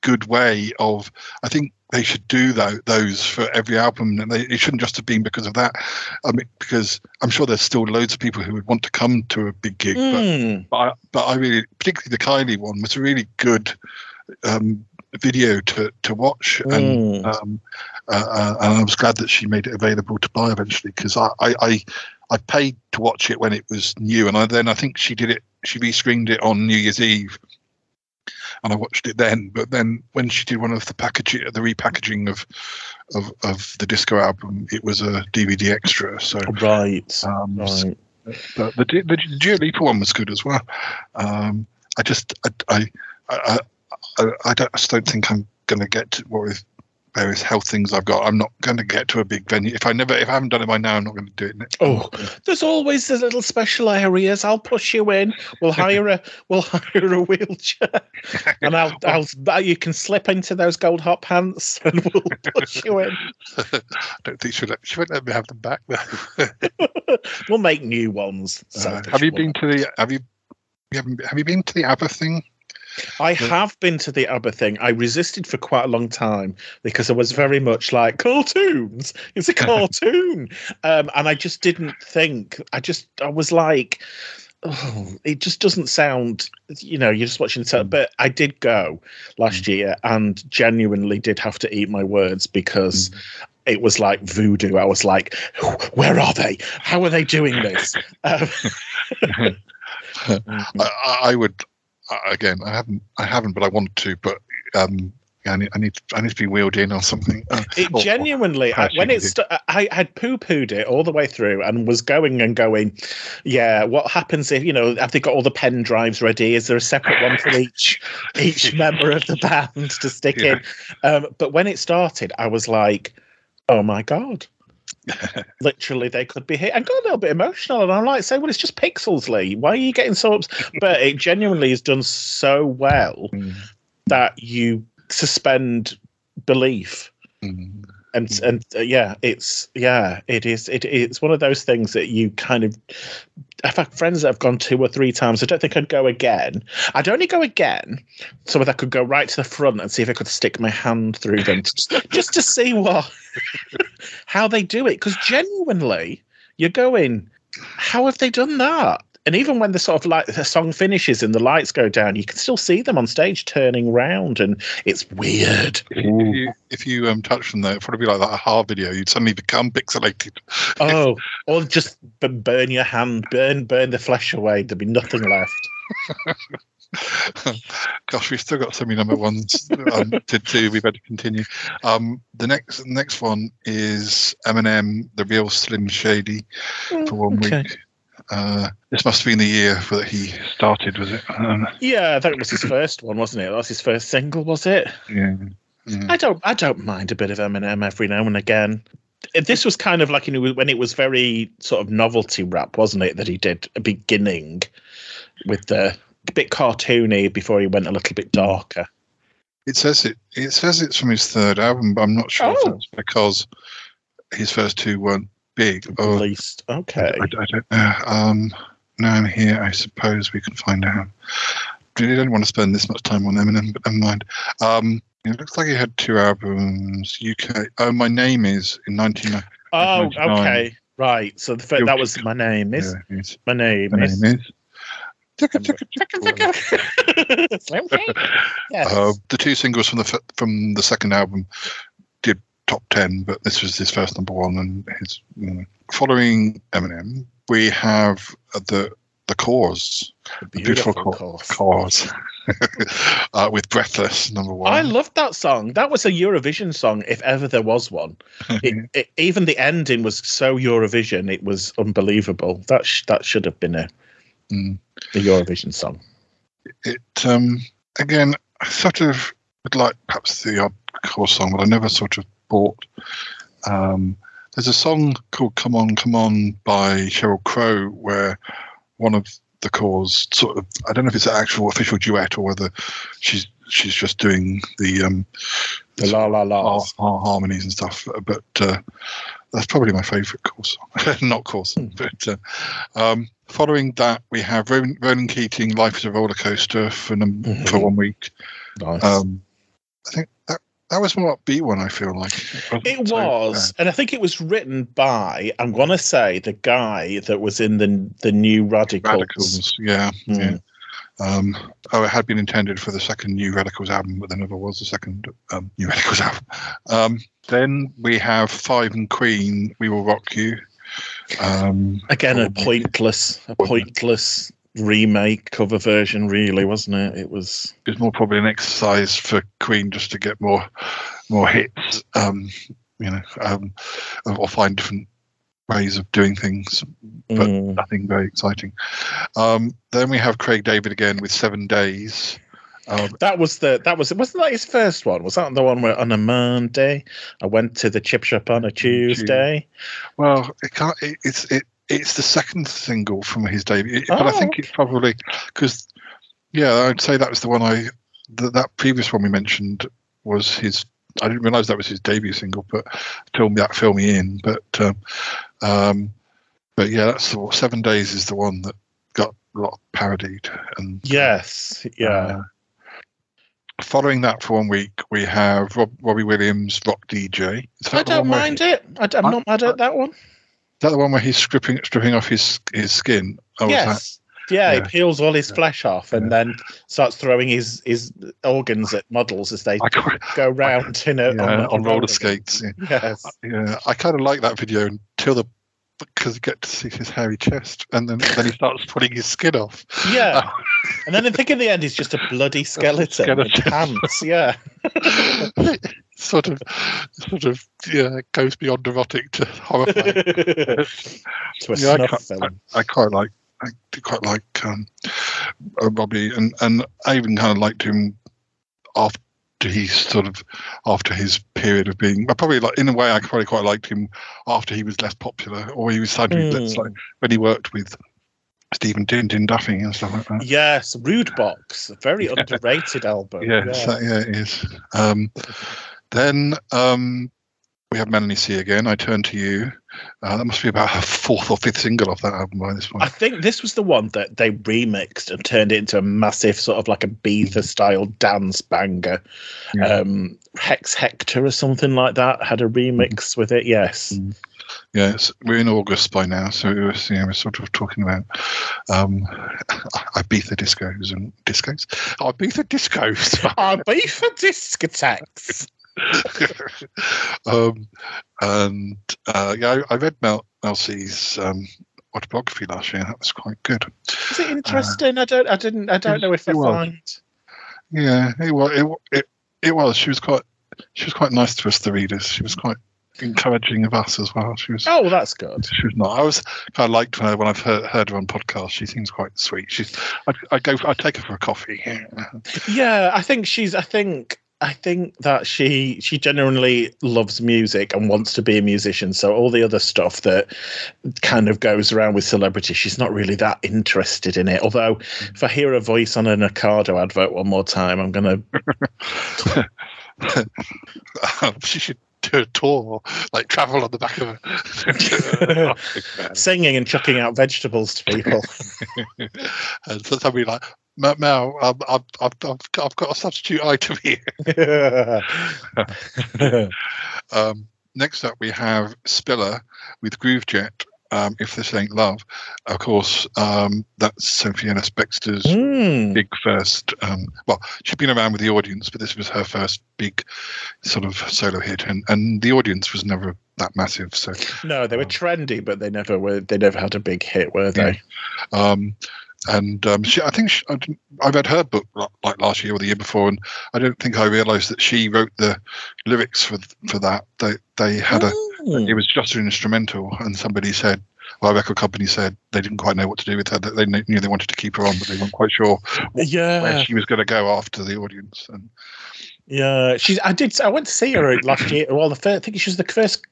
good way of. I think they should do those for every album, and it shouldn't just have been because of that. I mean, because I'm sure there's still loads of people who would want to come to a big gig, but I really, particularly the Kylie one, was a really good video to watch, and I was glad that she made it available to buy eventually, because I paid to watch it when it was new, and then I think she did it. She re-screened it on New Year's Eve, and I watched it then. But then when she did one of the repackaging of the disco album, it was a DVD extra. So right. So, but the Dua Lipa one was good as well. I just don't think I'm going to get to what with various health things I've got. I'm not going to get to a big venue. If I haven't done it by now, I'm not going to do it next. Oh, there's always the little special areas. I'll push you in. We'll hire a wheelchair, and I'll you can slip into those gold hot pants, and we'll push you in. I don't think she won't let me have them back though. We'll make new ones. Have you been to the ABBA thing? I have been to the ABBA thing. I resisted for quite a long time because I was very much like, cartoons. It's a cartoon. And I just didn't think. I was like, oh, it just doesn't sound, you're just watching the television. But I did go last year and genuinely did have to eat my words, because it was like voodoo. I was like, where are they? How are they doing this? I haven't, but I want to. But I need to be wheeled in or something. I had poo-pooed it all the way through and was going. Yeah, what happens if have they got all the pen drives ready? Is there a separate one for each member of the band to stick in? But when it started, I was like, oh my god. Literally, they could be here. I got a little bit emotional, and I'm like, "Say, well, it's just pixels, Lee. Why are you getting so upset?" But it genuinely is done so well that you suspend belief, It's one of those things that you kind of. I've had friends that have gone 2 or 3 times. I don't think I'd go again. I'd only go again so that I could go right to the front and see if I could stick my hand through them just to see how they do it. Because genuinely, you're going, how have they done that? And even when the sort of like the song finishes and the lights go down, you can still see them on stage turning round, and it's weird. If you touch them, though, it'd probably be like that AHA video. You'd suddenly become pixelated. Oh, or just burn your hand, burn the flesh away. There'd be nothing left. Gosh, we've still got so many number ones to do. We better continue. The next one is Eminem, The Real Slim Shady, for one week. This must have been the year that he started, was it? Yeah, that was his first one, wasn't it? That was his first single, was it? Yeah. I don't mind a bit of Eminem every now and again, This was kind of like, you know, when it was very sort of novelty rap, wasn't it, that he did a beginning with the a bit cartoony before he went a little bit darker. It says it's from his third album, but I'm not sure if that's because his first two weren't big. Or, at least, okay. I don't know. Now I'm here, I suppose we can find out. Really don't want to spend this much time on Eminem, but never mind. It looks like he had two albums. UK. Oh, My Name Is in 1999. Oh, okay, right. So that was My Name Is. Yeah, My Name My Is. Name Is. The two singles from the second album did top 10, but this was his first number one. And his following Eminem, we have the Cause, the beautiful Cause, with Breathless number one. I loved that song. That was a Eurovision song, if ever there was one. It even the ending was so Eurovision, it was unbelievable. That should have been the Eurovision song. It again, I sort of would like perhaps the odd Cause song, but I never sort of bought. There's a song called "Come On, Come On" by Sheryl Crow, where one of the Cause sort of, I don't know if it's an actual official duet or whether she's just doing the la la la harmonies and stuff, but that's probably my favourite Cause song. Not Cause song, but. Following that, we have Ronan Keating, Life is a Roller Coaster for 1 week. Nice. I think that was more upbeat one, I feel like. It was. And I think it was written by, I'm going to say, the guy that was in the New Radicals. Yeah. It had been intended for the second New Radicals album, but there never was a second New Radicals album. Then we have Five and Queen, We Will Rock You. Again, a pointless remake cover version, really, wasn't it? It was more probably an exercise for Queen just to get more hits, or find different ways of doing things, but nothing very exciting. Then we have Craig David again with 7 Days. Wasn't that his first one? Was that the one where on a Monday I went to the chip shop on a Tuesday? Well, it's the second single from his debut, but I think it's probably because I'd say that was the one that previous one we mentioned was his. I didn't realise that was his debut single, but Fill Me In. But yeah, that's 7 Days is the one that got a lot parodied and Following that for 1 week, we have Robbie Williams, Rock DJ. I don't mind it. I'm not mad at that one. Is that the one where he's stripping off his skin? Oh, yes. He peels all his flesh off and then starts throwing his organs at models as they go round on roller skates. Yeah. Yes. I kind of like that video because you get to see his hairy chest, and then he starts pulling his skin off. Yeah, and then I think in the end he's just a bloody skeleton with pants. Yeah, sort of, goes beyond erotic to horrifying. To a snuff film. I quite like Robbie, and I even kind of liked him after his period of being, I probably quite liked him after he was less popular, or he was suddenly like when he worked with Stephen Din Duffy and stuff like that. Yes, Rude Box, a very underrated album. Yes, it is. Then we have Melanie C again, I Turn to You. That must be about her fourth or fifth single off that album by this point. I think this was the one that they remixed and turned it into a massive sort of like a Beatha-style dance banger. Yeah. Hex Hector or something like that had a remix with it, yes. Mm. Yes, we're in August by now, so we're sort of talking about Ibiza discos and discos. Ibiza discos! Ibiza discotheques! I read Mel C's autobiography last year. That was quite good. Is it interesting? I don't know if I find. Yeah, it was. She was quite nice to us, the readers. She was quite encouraging of us as well. She was. Oh, that's good. She was not. I liked her when I've heard her on podcasts. She seems quite sweet. I'd take her for a coffee. Yeah, I think she's. I think. I think that she genuinely loves music and wants to be a musician. So all the other stuff that kind of goes around with celebrity, she's not really that interested in it. Although if I hear a voice on an Ocado advert one more time, I'm going to... She should do a tour, like travel on the back of a... Singing and chucking out vegetables to people. And so somebody like... Mel, I've got a substitute item here. Next up, we have Spiller with Groovejet, If This Ain't Love. Of course, that's Sophie Ellis Bextor's big first... well, she's been around with the audience, but this was her first big sort of solo hit, and the audience was never that massive. So no, they were trendy, but they never were. They never had a big hit, were they? Yeah. And I read her book like last year or the year before, and I don't think I realised that she wrote the lyrics for that. They had it was just an instrumental, and somebody said, well, a record company said they didn't quite know what to do with her. That they knew they wanted to keep her on, but they weren't quite sure where she was going to go after the audience. And yeah, I went to see her last year. Well, I think she was the first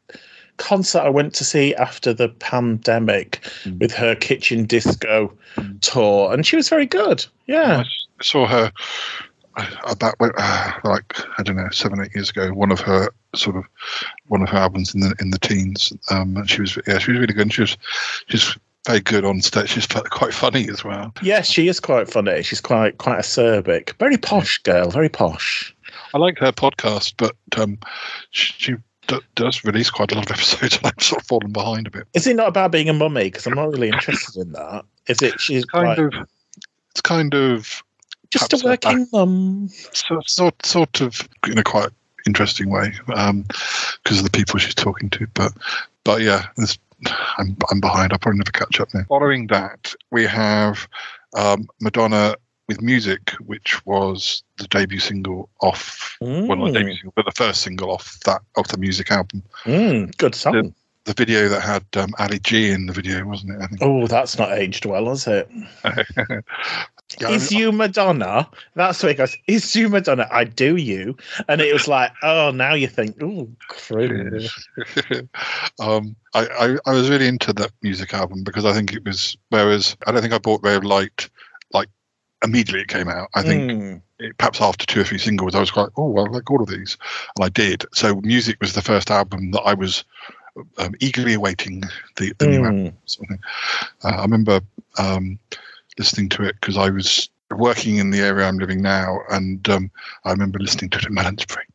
concert I went to see after the pandemic with her Kitchen Disco tour, and she was very good. Yeah, I saw her about 7, 8 years ago. One of her albums in the teens. And she was really good. And she's very good on stage. She's quite funny as well. Yes, she is quite funny. She's quite acerbic. Very posh girl. Very posh. I like her podcast, but she does release quite a lot of episodes, and I've sort of fallen behind a bit. Is it not about being a mummy? Because I'm not really interested in that. Is it? She's it's kind of just a working mum. Sort of in a quite interesting way, because of the people she's talking to. But yeah, I'm behind. I'll probably never catch up now. Following that, we have Madonna with Music, which was the debut single off, well, not debut single, but the first single off the Music album. Good song. The video that had Ali G in the video, wasn't it? I think. Oh, that's not aged well, has it? Is you Madonna? That's what it goes. Is you Madonna? I do you. And it was like, oh, now you think, oh, crude. I was really into that Music album because I think it was, whereas I don't think I bought Ray of Light like immediately it came out. I think perhaps after 2 or 3 singles, I was like, oh, well, I like all of these. And I did. So Music was the first album that I was eagerly awaiting the new album. Sort of thing. I remember listening to it because I was working in the area I'm living now, and I remember listening to it at Mellon's Brink.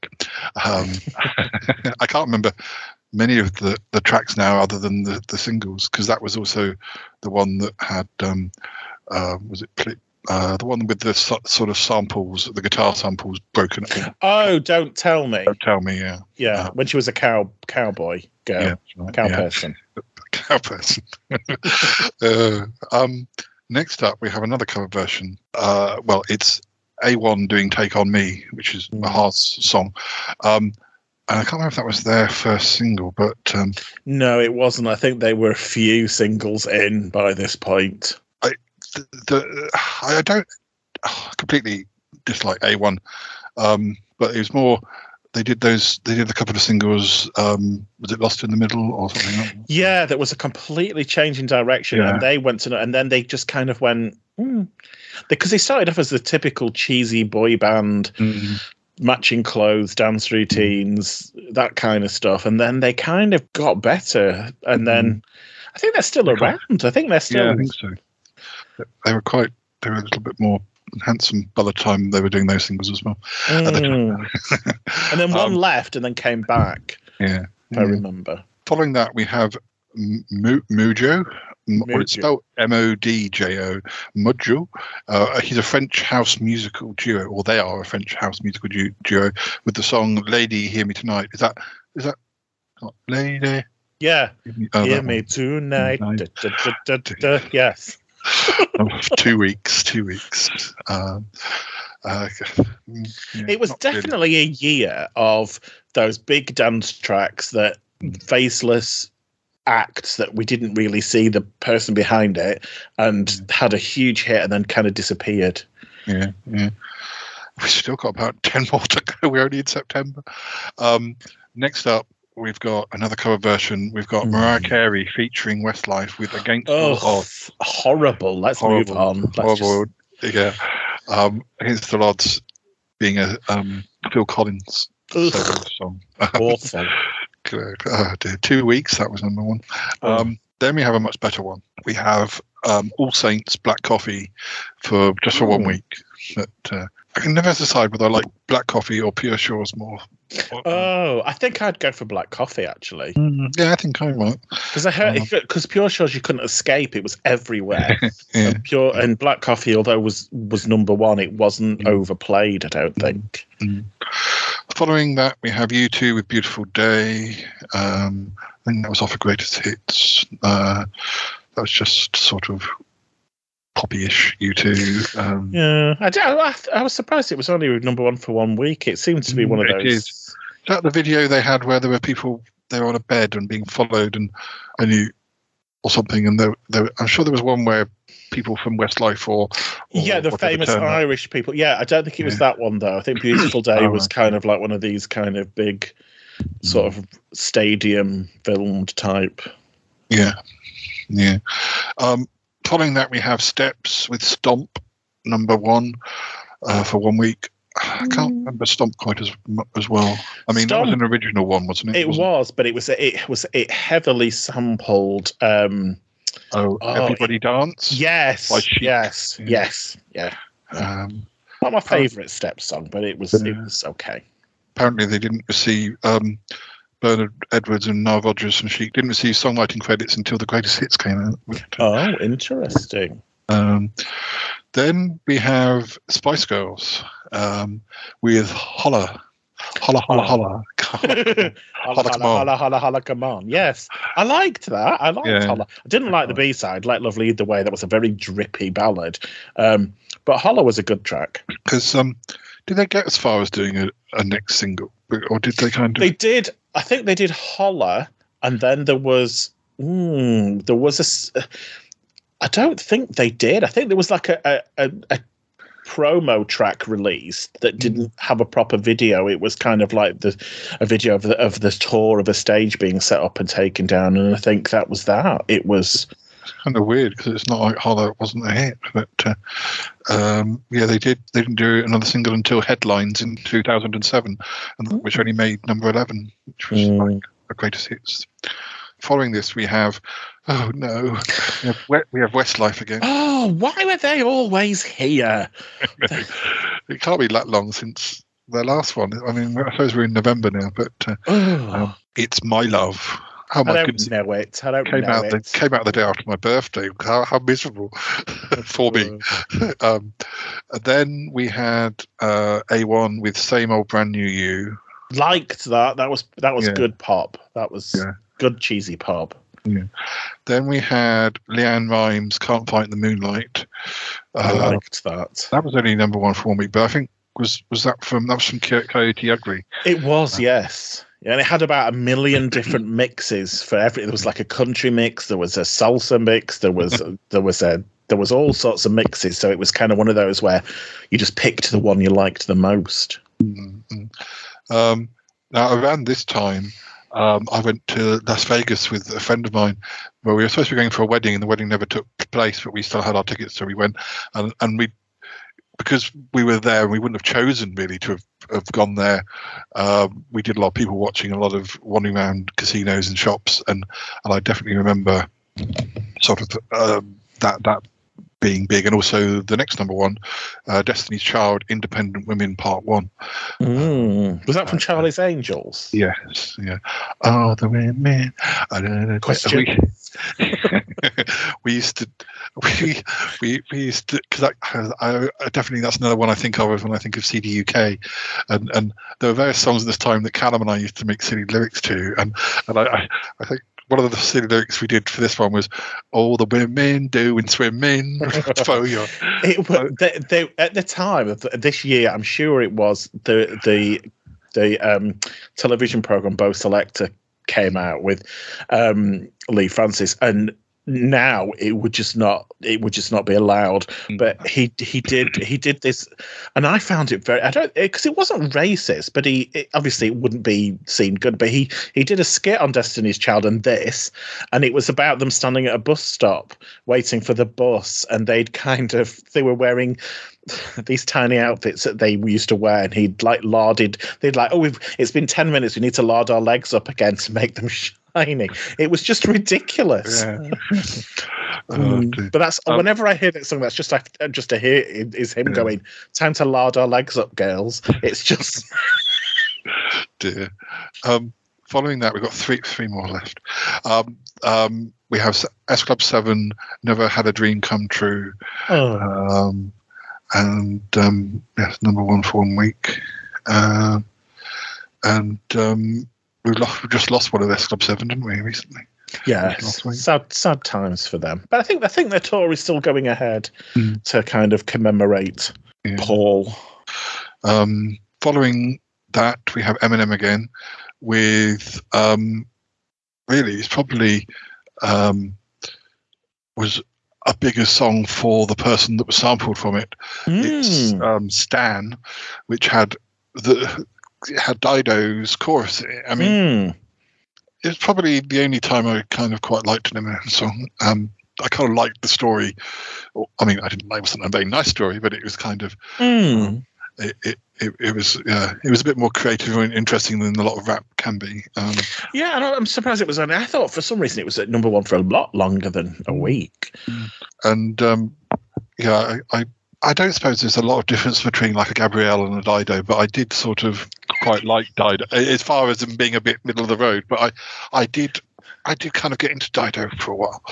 I can't remember many of the tracks now other than the singles, because that was also the one that had, was it the one with the sort of samples, the guitar samples broken up. Oh, Don't Tell Me. Don't Tell Me, yeah. Yeah, when she was a cowboy girl. Yeah, right, cow person. Cow person. Next up, we have another cover version. Well, it's A1 doing Take On Me, which is Maha's song. And I can't remember if that was their first single, but... no, it wasn't. I think they were a few singles in by this point. I don't completely dislike A1, but it was more they did a couple of singles. Was it Lost in the Middle or something like that? Yeah, that was a completely change in direction, and they went to, and then they just kind of went because they started off as the typical cheesy boy band, matching clothes, dance routines, that kind of stuff, and then they kind of got better, and then I think they're still around. I think they're still. Yeah, I think so. They were a little bit more handsome by the time they were doing those singles as well. And then one left and then came back. Yeah. I remember. Following that, we have Mojo. Or it's spelled M-O-D-J-O. Mojo. He's a French house musical duo, or they are a French house musical duo, with the song Lady, Hear Me Tonight. Is that Lady? Yeah. Hear Me Tonight. Yes. 2 weeks. It was definitely a year of those big dance tracks, that faceless acts that we didn't really see the person behind it, and had a huge hit and then kind of disappeared. Yeah. We've still got about 10 more to go. We're only in September. Next up, we've got another cover version. We've got Mariah Carey featuring Westlife with Against the Odds. Horrible. Let's move on. Yeah. Against the Odds being a Phil Collins song. Awful. 2 weeks, that was number one. Then we have a much better one. We have All Saints Black Coffee for 1 week. But I can never decide whether I like Black Coffee or Pure Shores more. I think I'd go for Black Coffee, actually. Yeah, I think I might. Because I heard Pure Shores, you couldn't escape; it was everywhere. Yeah. And Black Coffee, although was number one, it wasn't overplayed, I don't think. Following that, we have U2 with Beautiful Day. I think that was off of Greatest Hits. That was just sort of poppy-ish U2. Yeah, I was surprised it was only number one for 1 week. It seemed to be one of those. It is. Is that the video they had where there were people, they were on a bed and being followed or something? And I'm sure there was one where people from Westlife the famous Irish people. Yeah, I don't think it was that one, though. I think Beautiful Day was kind of like one of these kind of big sort of stadium filmed type. Yeah. Yeah. Following that, we have Steps with Stomp, number one, for 1 week. I can't remember Stomp quite as well. I mean, Stomp, that was an original one, wasn't it? It was heavily sampled. Everybody Dance. Yes. By Chic. Yes. Yeah. Not my favourite Steps song, but it was okay. Apparently, they didn't receive. Bernard Edwards and Nile Rodgers from Chic didn't receive songwriting credits until the Greatest Hits came out. Oh, interesting. Then we have Spice Girls with Holla. Holla, holla, holla. Holla, holla, holla, come on. Yes, I liked that. Holla. I didn't like the B-side, Let Love Lead the Way. That was a very drippy ballad. But Holla was a good track. Because did they get as far as doing a next single? Or did they kind of... They did. I think they did Holler, and then there was... I don't think they did. I think there was like a promo track released that didn't have a proper video. It was kind of like a video of the tour of a stage being set up and taken down, and I think that was that. It was... It's kind of weird because it's not like Holler wasn't a hit, but they did. They didn't do another single until Headlines in 2007, and which only made number 11, which was like the Greatest Hits. Following this, we have we have Westlife again. Oh, why were they always here? It can't be that long since their last one. I mean, I suppose we're in November now, but it's My Love. Oh, I don't know it. Came out the day after my birthday. How miserable for me. Then we had A1 with Same Old Brand New You. Liked that. That was good pop. That was good cheesy pop. Yeah. Then we had Leanne Rimes, Can't Fight the Moonlight. I liked that. That was only number one for me, but I think was that from Coyote Ugly? It was, yes. Yeah, and it had about 1 million different mixes for everything. There was like a country mix, there was a salsa mix, there was all sorts of mixes. So it was kind of one of those where you just picked the one you liked the most. Mm-hmm. Now around this time, I went to Las Vegas with a friend of mine, where we were supposed to be going for a wedding, and the wedding never took place, but we still had our tickets, so we went, and we. Because we were there, we wouldn't have chosen really to have gone there. We did a lot of people watching, a lot of wandering around casinos and shops, and I definitely remember sort of that being big, and also the next number one, Destiny's Child, Independent Women Part 1. Was that from Charlie's Angels? Yes, yeah. Oh, the women. I don't know. Question. We used to because I definitely, that's another one I think of when I think of CD UK, and there were various songs at this time that Callum and I used to make silly lyrics to, and I think one of the silly lyrics we did for this one was all the women doing swimming for you. They at the time of this year, I'm sure it was the television program Bo Selector came out with Lee Francis, and now it would just not be allowed. But he did this, and I found it very, I don't, because it wasn't racist, but it obviously wouldn't be seen good, but he did a skit on Destiny's Child and this, and it was about them standing at a bus stop waiting for the bus, and they were wearing these tiny outfits that they used to wear, and it's been 10 minutes, we need to lard our legs up again to make them shiny. It was just ridiculous. Yeah. But that's whenever I hear that song, that's just to hear is him going, time to lard our legs up, girls. It's just dear. Following that, we've got three more left. We have S Club 7, Never Had a Dream Come True. And yes, number one for 1 week. We just lost one of S Club 7, didn't we, recently? Yes, sad times for them. But I think their tour is still going ahead to kind of commemorate Paul. Following that, we have Eminem again with really it's probably was a bigger song for the person that was sampled from it. It's Stan, which had Dido's chorus. I mean, it's probably the only time I kind of quite liked an Eminem song. I kind of liked the story. I mean, it wasn't a very nice story, but it was kind of it was a bit more creative and interesting than a lot of rap can be. And I'm surprised it was. I thought for some reason it was at number one for a lot longer than a week. And I don't suppose there's a lot of difference between like a Gabrielle and a Dido, but I did sort of quite like Dido as far as them being a bit middle of the road. But I did kind of get into Dido for a while.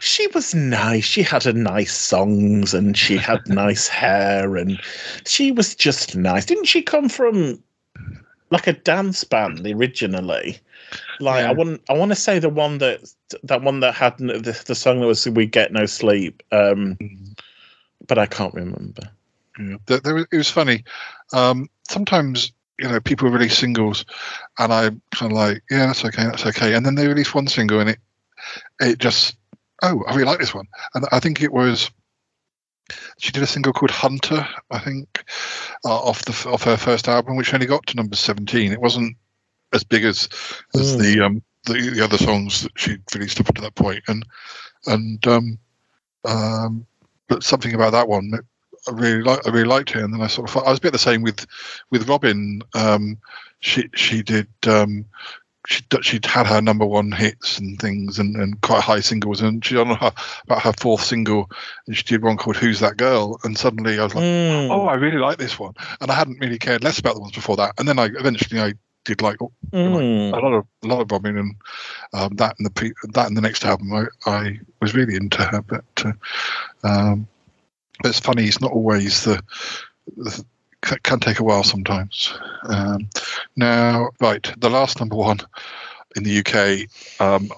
She was nice. She had nice songs, and she had nice hair, and she was just nice. Didn't she come from like a dance band originally? Like yeah. I want to say the one that had the song that was "We Get No Sleep." But I can't remember. Yeah. It was funny. Sometimes, you know, people release singles, and I'm kind of like, yeah, that's okay. And then they release one single, and it just, oh, I really like this one. And I think it was, she did a single called Hunter, I think, off her first album, which only got to number 17. It wasn't as big as the other songs that she released up to that point. But something about that one, I really liked her, and then I sort of, I was a bit the same with Robin. She'd had her number one hits and things, and quite high singles, and she's on about her fourth single, and she did one called "Who's That Girl?" And suddenly I was like, oh, I really like this one, and I hadn't really cared less about the ones before that, and then I eventually did like a lot of Robin, and that and the next album I was really into her, but it's funny, it's not always the can take a while sometimes. Now, right, the last number one in the UK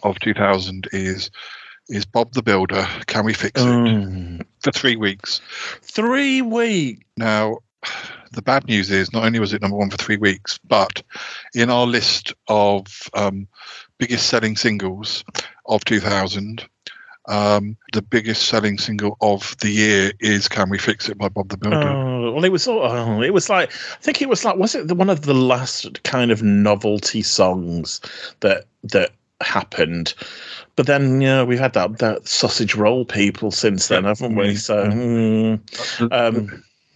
of 2000 is Bob the Builder, Can We Fix It? For 3 weeks. 3 weeks. Now, the bad news is not only was it number one for 3 weeks, but in our list of biggest selling singles of 2000, the biggest selling single of the year is "Can We Fix It" by Bob the Builder. Was it one of the last kind of novelty songs that happened? But then, yeah, we've had that sausage roll people since then, haven't we? So.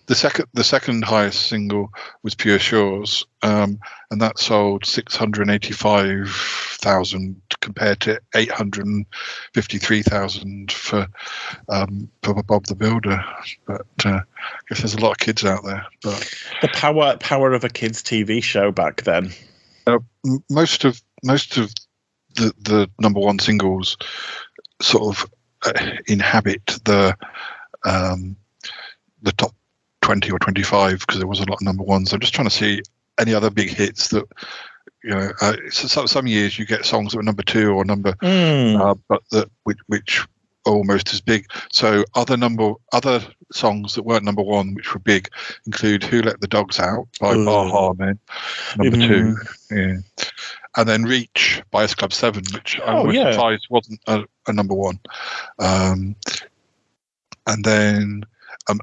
The second highest single was "Pure Shores," and that sold 685,000 compared to 853,000 for Bob the Builder. But I guess there's a lot of kids out there. But the power of a kids' TV show back then. Most of the number one singles sort of inhabit the top 20 or 25, because there was a lot of number ones. I'm just trying to see any other big hits that, you know, some years you get songs that were number two or but that which are almost as big. So other songs that weren't number one which were big include "Who Let the Dogs Out" by Bar Harmon, number two. Yeah. and then Reach by S Club 7, which I was surprised wasn't a number one. And then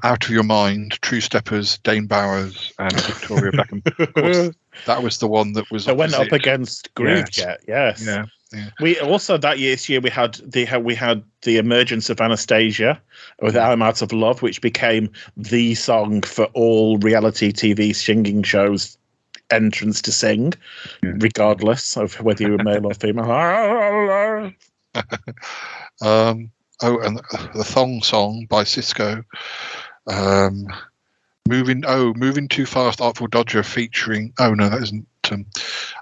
Out of Your Mind, True Steppers, Dane Bowers, and Victoria Beckham. Of course, that was the one that was. That went up against Groovejet. Yes. Yeah. Yeah. We also this year we had the emergence of Anastasia with "I'm Out of Love," which became the song for all reality TV singing shows entrants to sing, regardless of whether you were male or female. And the Thong Song by Cisco. Moving Too Fast, Artful Dodger featuring. Oh no, that isn't.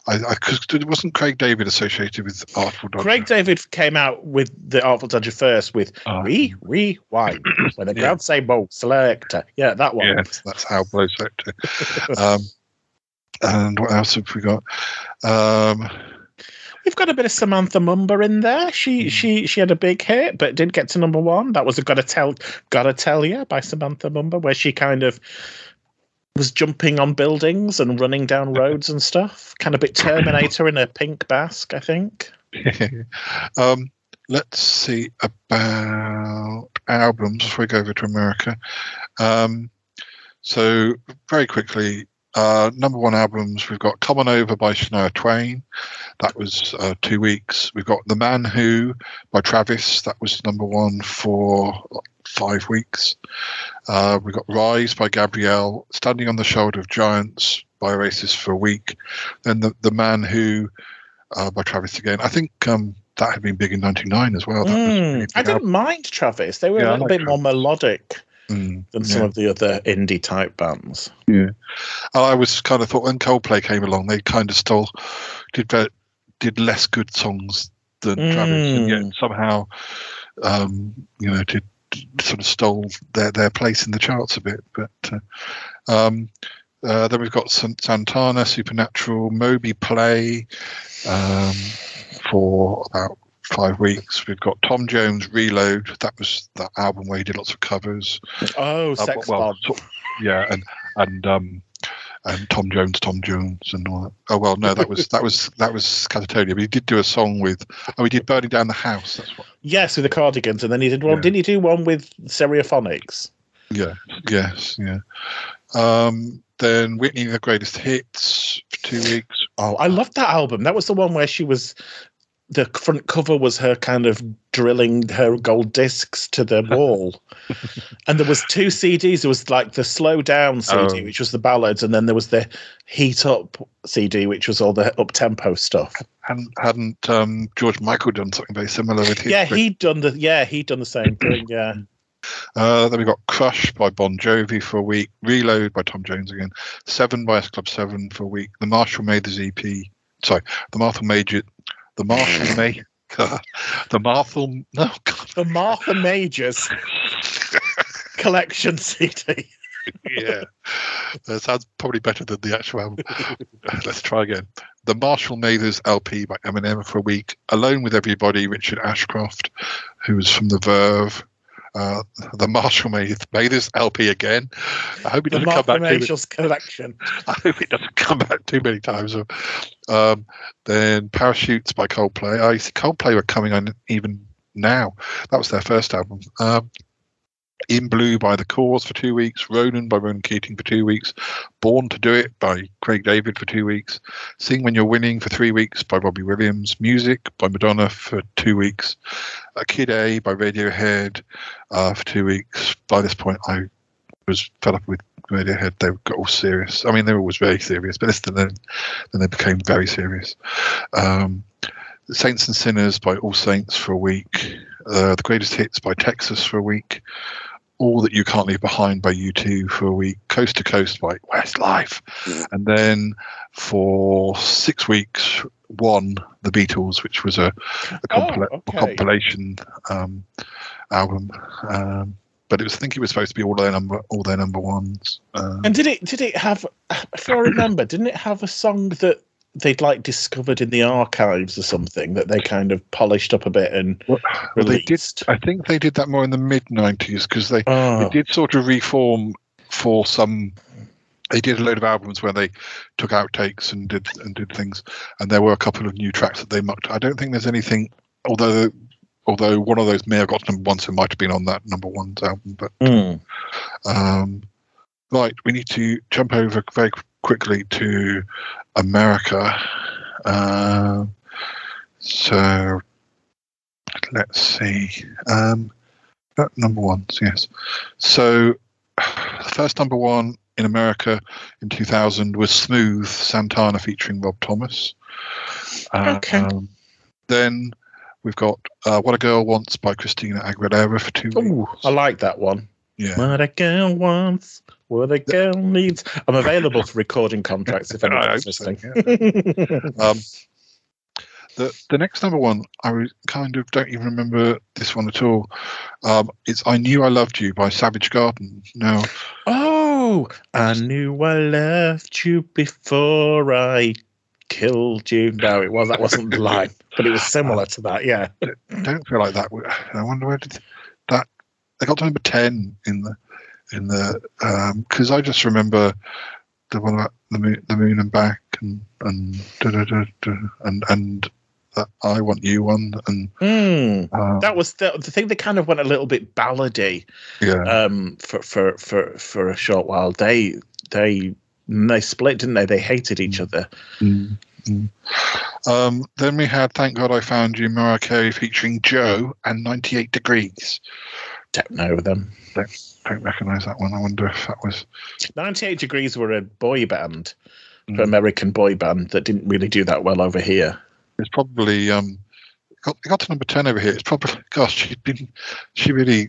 Wasn't Craig David associated with Artful Dodger? Craig David came out with the Artful Dodger first with Rewind, when the crowd say Bow Selector. Yeah, that one. Yeah, that's how Bow Selector. And what else have we got? We've got a bit of Samantha Mumba in there. She had a big hit, but didn't get to number one. That was a Gotta Tell Ya by Samantha Mumba, where she kind of was jumping on buildings and running down roads and stuff. Kind of a bit Terminator in a pink basque, I think. Let's see about albums before we go over to America. So very quickly, number one albums, we've got Come On Over by Shania Twain. That was 2 weeks. We've got The Man Who by Travis. That was number one for 5 weeks. We got Rise by Gabrielle, Standing on the Shoulder of Giants by Oasis for a week, then the Man Who by Travis again. I think that had been big in 99 as well. That was I didn't mind Travis. They were a little bit more melodic than some of the other indie type bands. Yeah, I was kind of thought when Coldplay came along, they kind of still did less good songs than Travis, and yet somehow did. Sort of stole their place in the charts a bit, but then we've got Santana, Supernatural, Moby Play for about 5 weeks. We've got Tom Jones, Reload. That was the album where he did lots of covers. And Tom Jones and all that. Oh well, no, that was Catatonia. But he did do a song with. Oh, he did Burning Down the House. That's what. Yes, with the Cardigans, and then he did one. Yeah. Didn't he do one with Stereophonics? Yeah. Yes. Yeah. Then Whitney the Greatest Hits for 2 weeks. Oh, I loved that album. That was the one where she was. The front cover was her kind of drilling her gold discs to the wall. And there was two CDs. There was like the Slow Down CD, which was the ballads. And then there was the Heat Up CD, which was all the up-tempo stuff. And hadn't George Michael done something very similar with his? Yeah, he'd done the same thing, yeah. Then we got Crush by Bon Jovi for a week, Reload by Tom Jones again, Seven by S Club 7 for a week, The Marshall Mathers EP, The Martha Majors collection CD. Yeah, that sounds probably better than the actual album. Let's try again. The Marshall Mathers LP by Eminem for a week. Alone with Everybody, Richard Ashcroft, who was from The Verve. The Marshall Mathers LP again. I hope it doesn't come back. I hope it doesn't come back too many times. Then Parachutes by Coldplay. I see Coldplay were coming on even now. That was their first album. In Blue by The Cause for 2 weeks. Ronan by Ronan Keating for 2 weeks. Born to Do It by Craig David for 2 weeks. Sing When You're Winning for 3 weeks by Robbie Williams. Music by Madonna for 2 weeks. Kid A by Radiohead for 2 weeks. By this point, I was fed up with Radiohead. They got all serious. I mean, they were always very serious, but then they became very serious. Saints and Sinners by All Saints for a week. The Greatest Hits by Texas for a week. All That You Can't Leave Behind by U2 for a week. Coast to Coast by Westlife. And then for 6 weeks, The Beatles, which was a compilation album. But it was, I think it was supposed to be all their number ones. And did it have, if I remember, didn't it have a song that they'd like discovered in the archives or something that they kind of polished up a bit and released? I think they did that more in the mid 90s because they did sort of reform for some They did a load of albums where they took outtakes and did things, and there were a couple of new tracks that they mucked. I don't think there's anything, although one of those may have got to number 1, so it might have been on that number 1's album. But right, we need to jump over very quickly to America. So let's see. Number 1's, yes. So the first number 1 in America in 2000 was Smooth, Santana featuring Rob Thomas. Okay. Then we've got What a Girl Wants by Christina Aguilera for 2 weeks. I like that one. Yeah. What a girl wants, what a girl needs. I'm available for recording contracts if anyone's listening. So, yeah. The next number 1, I kind of don't even remember this one at all. It's I Knew I Loved You by Savage Garden. Now, I knew I loved you before I killed you. No, it was, that wasn't the line, but it was similar to that. Yeah, don't feel like that. I wonder where did that? They got to number 10 in the because I just remember the one about the moon and back and that I Want You one, and that was the thing. They kind of went a little bit ballady, yeah. For a short while, they split, didn't they? They hated each other. Then we had Thank God I Found You, Mariah Carey featuring Joe and 98 Degrees. Don't know them. Don't recognise that one. I wonder if that was 98 Degrees were a boy band, an American boy band that didn't really do that well over here. It's probably got to number 10 over here. It's probably, gosh, she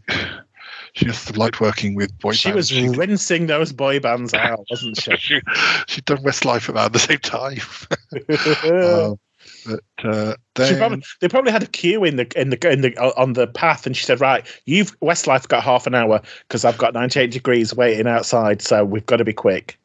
just liked working with boy bands. She was rinsing those boy bands out, wasn't she? She'd done Westlife about the same time. Then they probably had a queue on the path, and she said, "Right, you've Westlife got half an hour because I've got 98 degrees waiting outside, so we've got to be quick."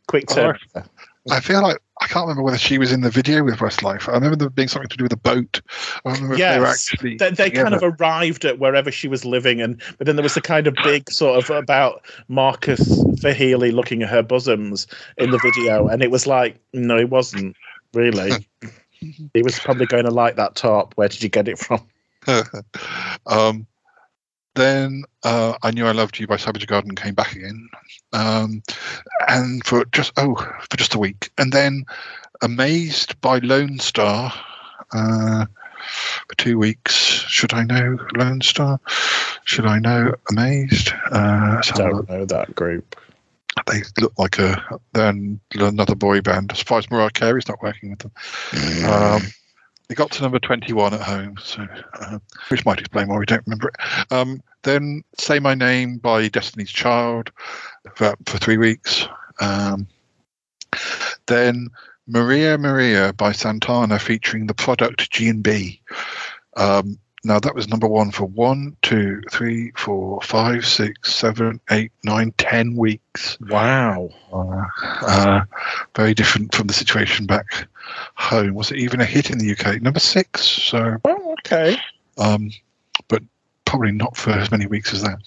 I feel like I can't remember whether she was in the video with Westlife. I remember there being something to do with a boat. I remember if they were actually they kind of arrived at wherever she was living, but then there was the kind of big sort of about Marcus Fahely looking at her bosoms in the video, and it was like, no, it wasn't really. He was probably going to like that top. Where did you get it from? Then I Knew I Loved You by Savage Garden came back again, and for just a week. And then Amazed by Lone Star for 2 weeks. Should I know Lone Star? Should I know Amazed? I don't know that group. They look like another boy band. I'm surprised Mariah Carey's not working with them. They got to number 21 at home, so which might explain why we don't remember it. Then Say My Name by Destiny's Child for 3 weeks. Then Maria by Santana featuring The Product, G&B. Now, that was number 1 for 1, 2, 3, 4, 5, 6, 7, 8, 9, 10 weeks. Wow. Very different from the situation back home. Was it even a hit in the UK? Number 6. So, oh, okay. But probably not for as many weeks as that.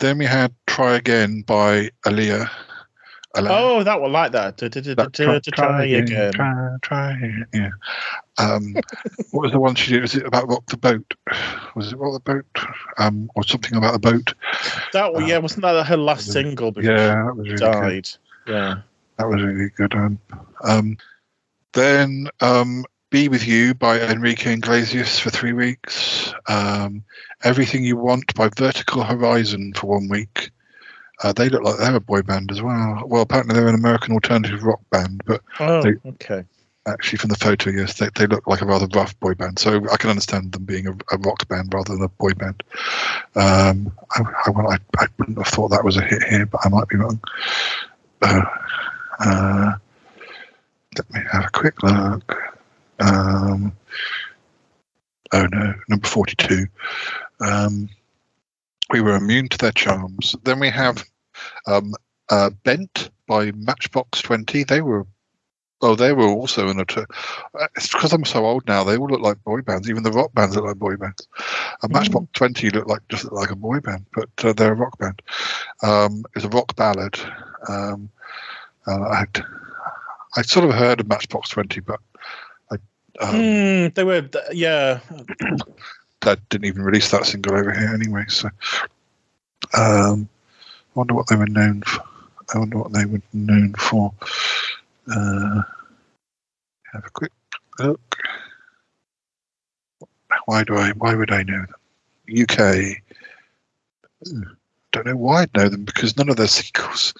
Then we had Try Again by Aaliyah. Oh, that one, like that. Try again. Try again. Yeah. What was the one she did? Was it about Rock the Boat? Was it Rock the Boat? Or something about the boat? That one, yeah. Wasn't that her last single? Yeah, that was really died. Good. Yeah. That was really good. Then Be With You by Enrique Iglesias for 3 weeks. Everything You Want by Vertical Horizon for 1 week. They look like they're a boy band as well. Well, apparently they're an American alternative rock band, but actually from the photo, yes, they look like a rather rough boy band. So I can understand them being a rock band rather than a boy band. I wouldn't have thought that was a hit here, but I might be wrong. Let me have a quick look. Oh no, number 42. We were immune to their charms. Then we have Bent by Matchbox 20. They were also an alter. It's because I'm so old now. They all look like boy bands. Even the rock bands look like boy bands. Matchbox 20 looked like a boy band, but they're a rock band. It's a rock ballad. I'd sort of heard of Matchbox 20, but they were, yeah. That didn't even release that single over here anyway. So, I wonder what they were known for. Have a quick look. Why would I know them? UK. Don't know why I'd know them, because none of their sequels.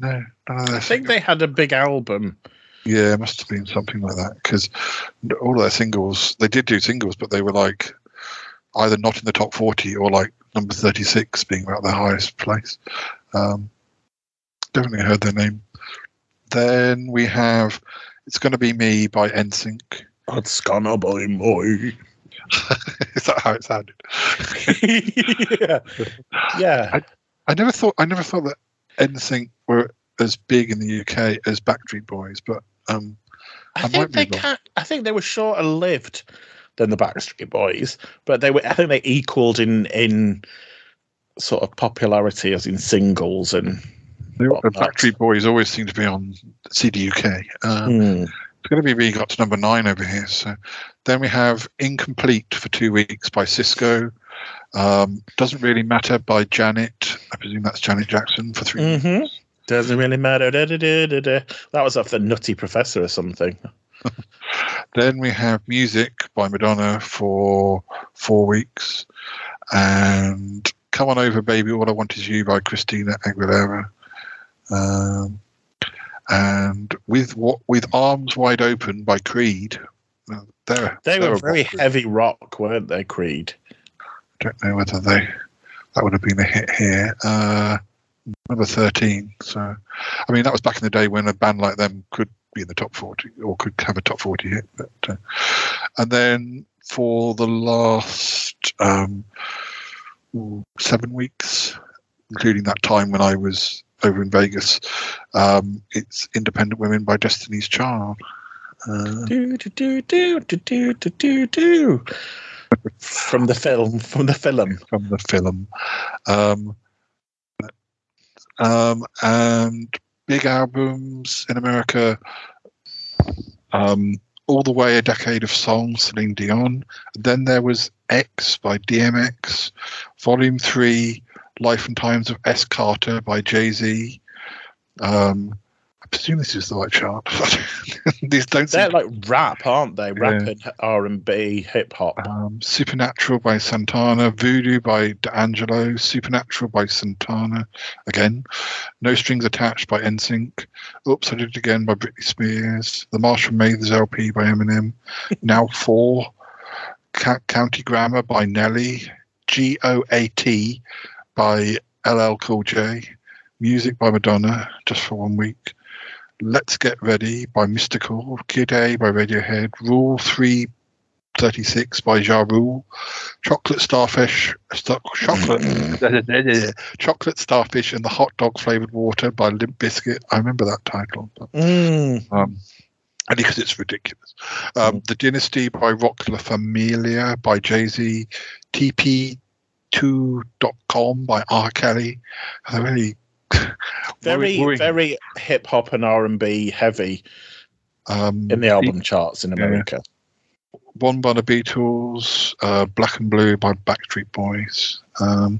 No, none of their. I think they had a big album. Yeah, it must have been something like that, because all of their singles, they did do singles, but they were like either not in the top 40 or like number 36 being about the highest place. Definitely heard their name. Then we have It's Gonna Be Me by NSYNC. It's gonna be me. Is that how it sounded? Yeah. I never thought that NSYNC were as big in the UK as Backstreet Boys, but I think they were shorter lived than the Backstreet Boys, but they were. I think they equaled in sort of popularity, as in singles and. The Backstreet Boys always seem to be on CD UK. It's going to be we got to number 9 over here. So then we have Incomplete for 2 weeks by Cisco. Doesn't Really Matter by Janet. I presume that's Janet Jackson for 3 weeks. Mm-hmm. Doesn't really matter. Da, da, da, da, da. That was off the Nutty Professor or something. Then we have Music by Madonna for 4 weeks, and Come On Over Baby, All I Want Is You by Christina Aguilera, and with Arms Wide Open by Creed. They were very heavy rock, weren't they? Creed. I don't know whether that would have been a hit here. Number 13. So, I mean, that was back in the day when a band like them could be in the top 40 or could have a top 40 hit. But and then for the last 7 weeks, including that time when I was over in Vegas, it's Independent Women by Destiny's Child. From the film. And big albums in America, all the way A Decade of Song, Celine Dion. Then there was X by DMX, Volume 3, Life and Times of S. Carter by Jay-Z. I presume this is the right chart. They're like rap, aren't they? Rap, yeah. And R&B, hip-hop. Supernatural by Santana, Voodoo by D'Angelo, Supernatural by Santana again, No Strings Attached by NSYNC, Oops, I Did It Again by Britney Spears, The Marshall Mathers LP by Eminem, Now 4, County Grammar by Nelly, GOAT by LL Cool J, Music by Madonna, just for 1 week, Let's Get Ready by Mystical, Kid A by Radiohead, Rule 336 by Ja Rule, Chocolate Starfish and the Hot Dog Flavoured Water by Limp Bizkit. I remember that title. But, only because it's ridiculous. The Dynasty by Rock La Familia by Jay-Z, TP2.com by R. Kelly. They're really... very hip hop and R&B heavy in the album charts in America. Yeah. One by the Beatles, Black and Blue by Backstreet Boys. I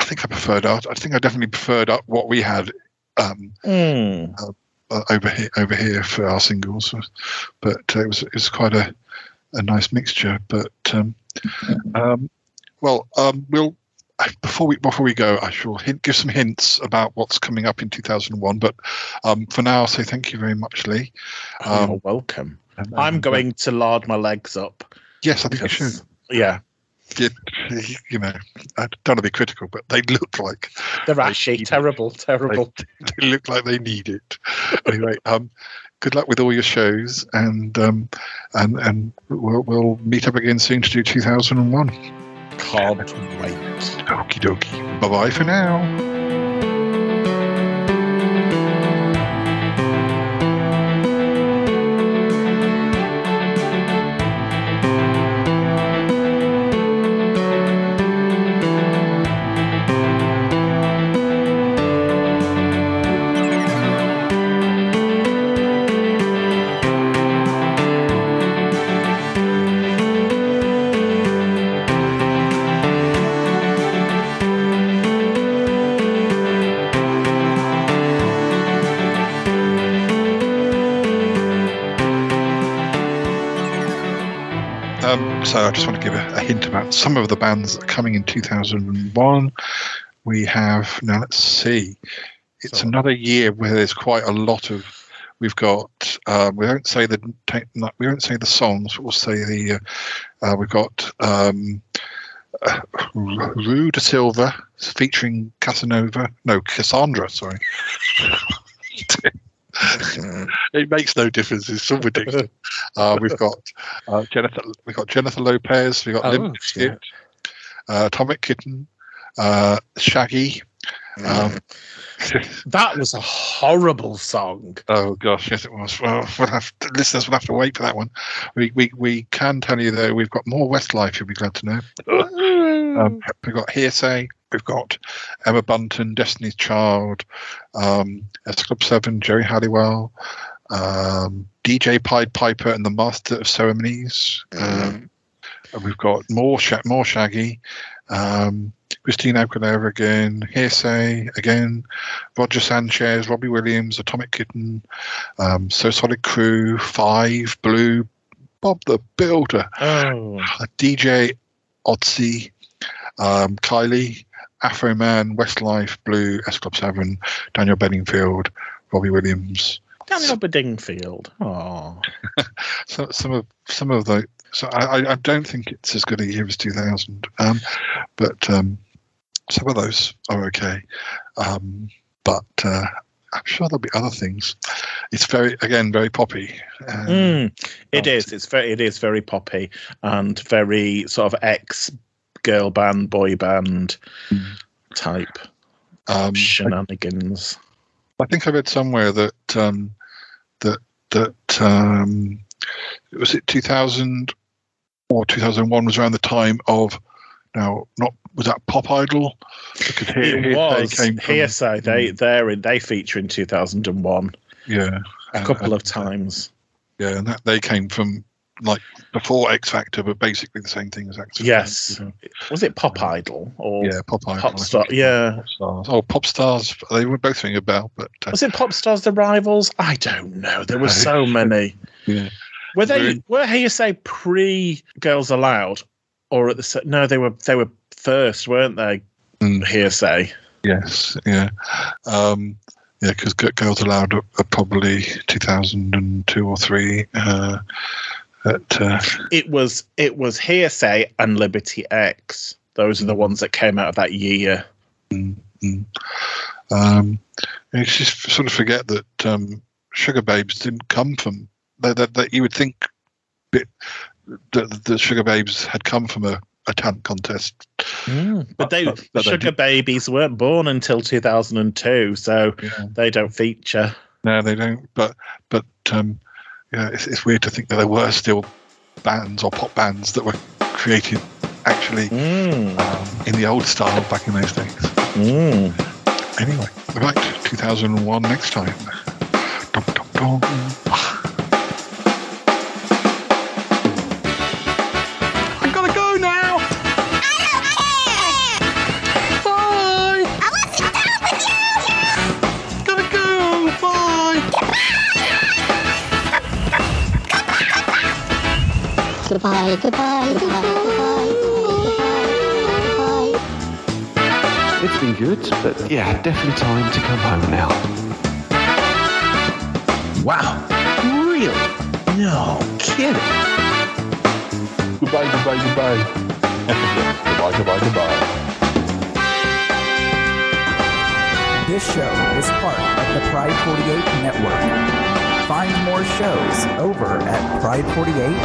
think I preferred art. I think I definitely preferred what we had over here for our singles, but it was quite a nice mixture. But we'll before we go, I shall give some hints about what's coming up in 2001. But for now, I'll say thank you very much, Lee. You're welcome. I'm going to lard my legs up. Yes, I think you should. Yeah. You know, I don't want to be critical, but they look like they're ashy. Terrible. They look like they need it. Anyway, good luck with all your shows, and we'll meet up again soon to do 2001. Can't wait. Okie dokie. Bye bye for now. So I just want to give a hint about some of the bands that are coming in 2001. We have, now let's see, it's another year where there's quite a lot of, we've got, we won't say the songs, but we'll say the, we've got Rue de Silva featuring Cassandra, sorry. It makes no difference. It's so ridiculous. We've got Jennifer Lopez. We've got Limp Bizkit, Atomic Kitten, Shaggy. That was a horrible song. Oh gosh, yes it was. Well, listeners will have to wait for that one. We can tell you though, we've got more Westlife. You'll be glad to know. We've got Hearsay. We've got Emma Bunton, Destiny's Child, S Club 7, Jerry Halliwell, DJ Pied Piper and the Master of Ceremonies. And we've got more Shaggy, Christine Aguilera again, Hearsay again, Roger Sanchez, Robbie Williams, Atomic Kitten, So Solid Crew, Five, Blue, Bob the Builder, DJ Otzi, Kylie, Afro Man, Westlife, Blue, S Club 7, Daniel Bedingfield, Robbie Williams. Daniel Bedingfield. Oh, so some of the. So I don't think it's as good a year as 2000, but some of those are okay. But I'm sure there'll be other things. It's very poppy. It is. It is very poppy and very sort of ex-girl band, boy band type shenanigans. I think I read somewhere that was it 2000 or 2001 was around the time of was that Pop Idol? Hearsay. They feature in 2001. Yeah, a couple of times. Yeah, and that they came from like before X Factor, but basically the same thing as X Factor. Yes, was it Pop Idol or Pop Idol? Pop Stars. They were both ringing a bell, but was it Pop Stars? The Rivals? I don't know. There were so many. Yeah. Were Hearsay pre Girls Aloud, or at the they were first, weren't they? Hearsay. Yes, yeah, because Girls Aloud are probably 2002 or 3. It was Hearsay and Liberty X. Those are the ones that came out of that year. You just sort of forget that Sugar Babes didn't come from. That you would think the Sugar Babes had come from a talent contest, but Sugar Babies weren't born until 2002, so they don't feature. No, they don't. But it's weird to think that there were still bands or pop bands that were created actually in the old style back in those days. Anyway, right, 2001 next time. Dum, dum, dum. Goodbye. It's been good, but yeah, definitely time to come home now. Wow. Really? No kidding. Goodbye. Goodbye. This show is part of the Pride 48 Network. Find more shows over at pride48.com.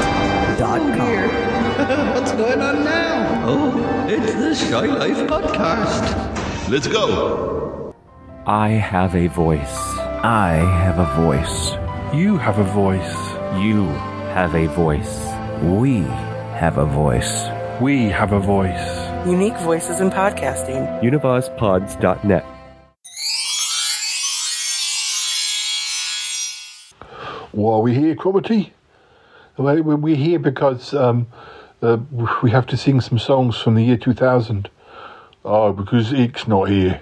Oh, what's going on now? Oh, it's the Shy Life Podcast. Let's go. I have a voice. I have a voice. You have a voice. You have a voice. We have a voice. We have a voice. Unique voices in podcasting. UnivazPods.net. Why are we here, Cromarty? Well, we're here because we have to sing some songs from the year 2000. Oh, because Ick's not here.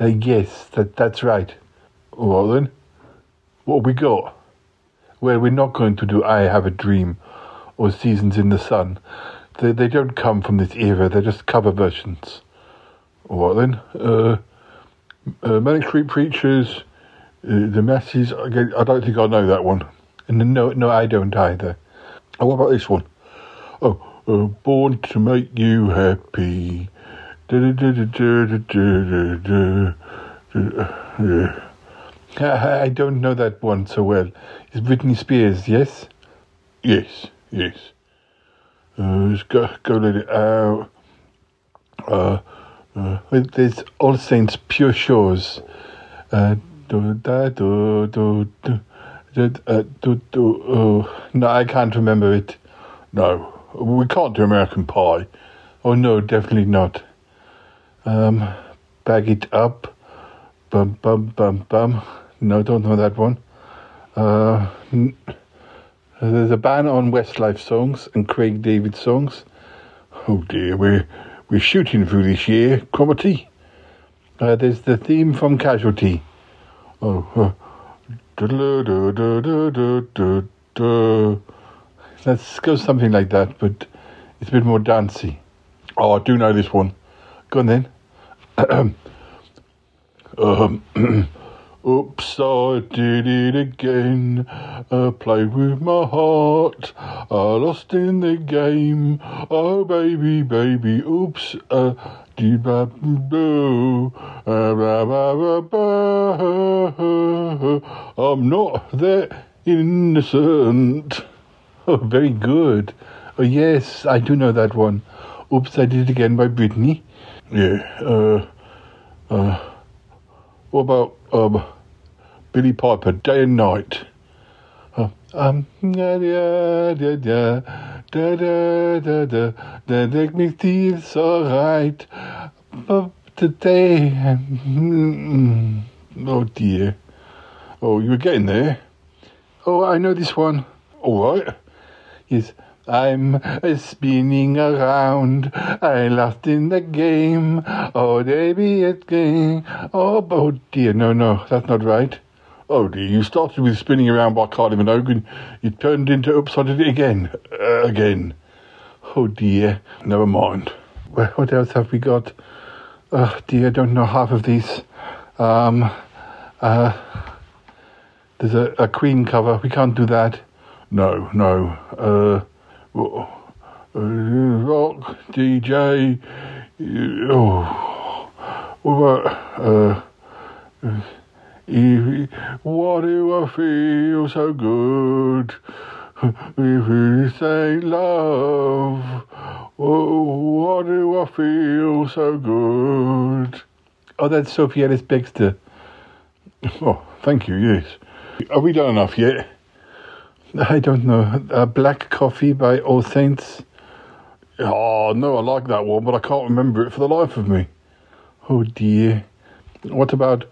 Yes, that's right. All right, then. What have we got? Well, we're not going to do I Have a Dream or Seasons in the Sun. They don't come from this era. They're just cover versions. All right then. Manic Street Preachers, The Masses. I don't think I know that one. And no, I don't either. Oh, what about this one? Oh, Born to Make You Happy. I don't know that one so well. It's Britney Spears, yes? Yes. Go Let It Out. There's All Saints Pure Shores. No, I can't remember it. No, we can't do American Pie. Oh no, definitely not. Bag It Up. Bum. No, don't know that one. There's a ban on Westlife songs and Craig David songs. Oh dear, we're shooting through this year. Cromarty. There's the theme from Casualty. Let's go something like that, but it's a bit more dancey. Oh, I do know this one. Go on then. Oops, I did it again. I played with my heart. I lost in the game. Oh, baby, oops. I'm not that innocent. Oh, very good. Oh, yes, I do know that one. Oops, I Did It Again by Britney. Yeah. What about Billy Piper, Day and Night? Take me till it's alright. But today, oh dear. Oh, you were getting there. Oh, I know this one. All right. Yes. I'm spinning around, I lost in the game, oh baby it's game, oh dear, no, that's not right. Oh dear, you started with Spinning Around by Kylie Minogue and you turned into Oops I Did It Again, Oh dear, never mind. Well, what else have we got? Oh dear, I don't know half of these. There's a Queen cover, we can't do that. No, rock DJ. Why do I feel so good? If you say love, why do I feel so good? Oh, that's Sophie Ellis-Bextor. Oh, thank you. Yes. Have we done enough yet? I don't know. Black Coffee by All Saints. Oh, no, I like that one, but I can't remember it for the life of me. Oh, dear. What about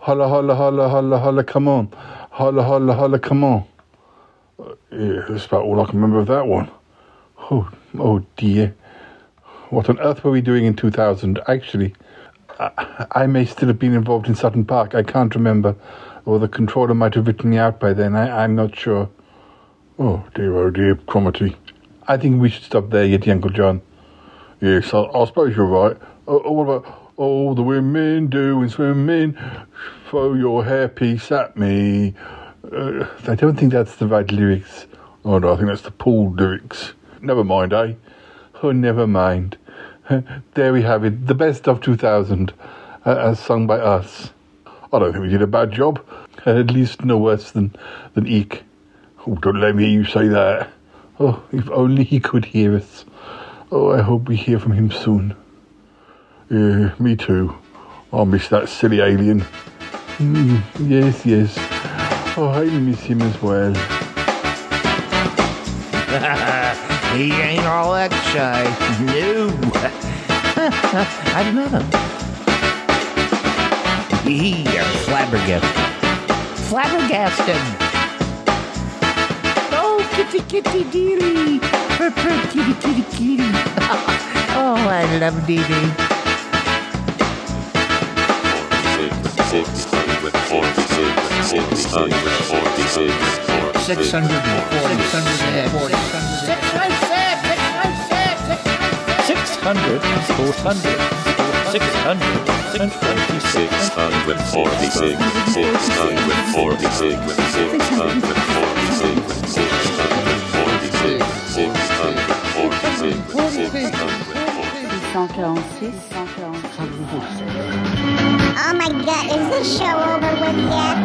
Holla, Holla, Holla, Holla, Holla, Come On? Holla, Holla, Holla, Come On. Yeah, that's about all I can remember of that one. Oh, dear. What on earth were we doing in 2000? Actually, I may still have been involved in Sutton Park. I can't remember. Or the controller might have written me out by then. I'm not sure. Oh dear, Cromarty. I think we should stop there, Yeti Uncle John. Yes, I suppose you're right. Oh, what about all the women doing swimming? Throw your hairpiece at me. I don't think that's the right lyrics. Oh no, I think that's the pool lyrics. Never mind, eh? Oh, never mind. There we have it. The best of 2000, as sung by us. I don't think we did a bad job. At least no worse than Eek. Oh, don't let me hear you say that. Oh, if only he could hear us. Oh, I hope we hear from him soon. Yeah, me too. I miss that silly alien. Yes. Oh, I miss him as well. He ain't all that shy. No. I've met him. You're flabbergasted. Kitty, kitty, dearie. Kitty, kitty, kitty. Oh, I love Dee Dee. 646. Oh my God, is this show over with yet?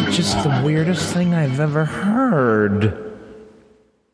This is just the weirdest thing I've ever heard.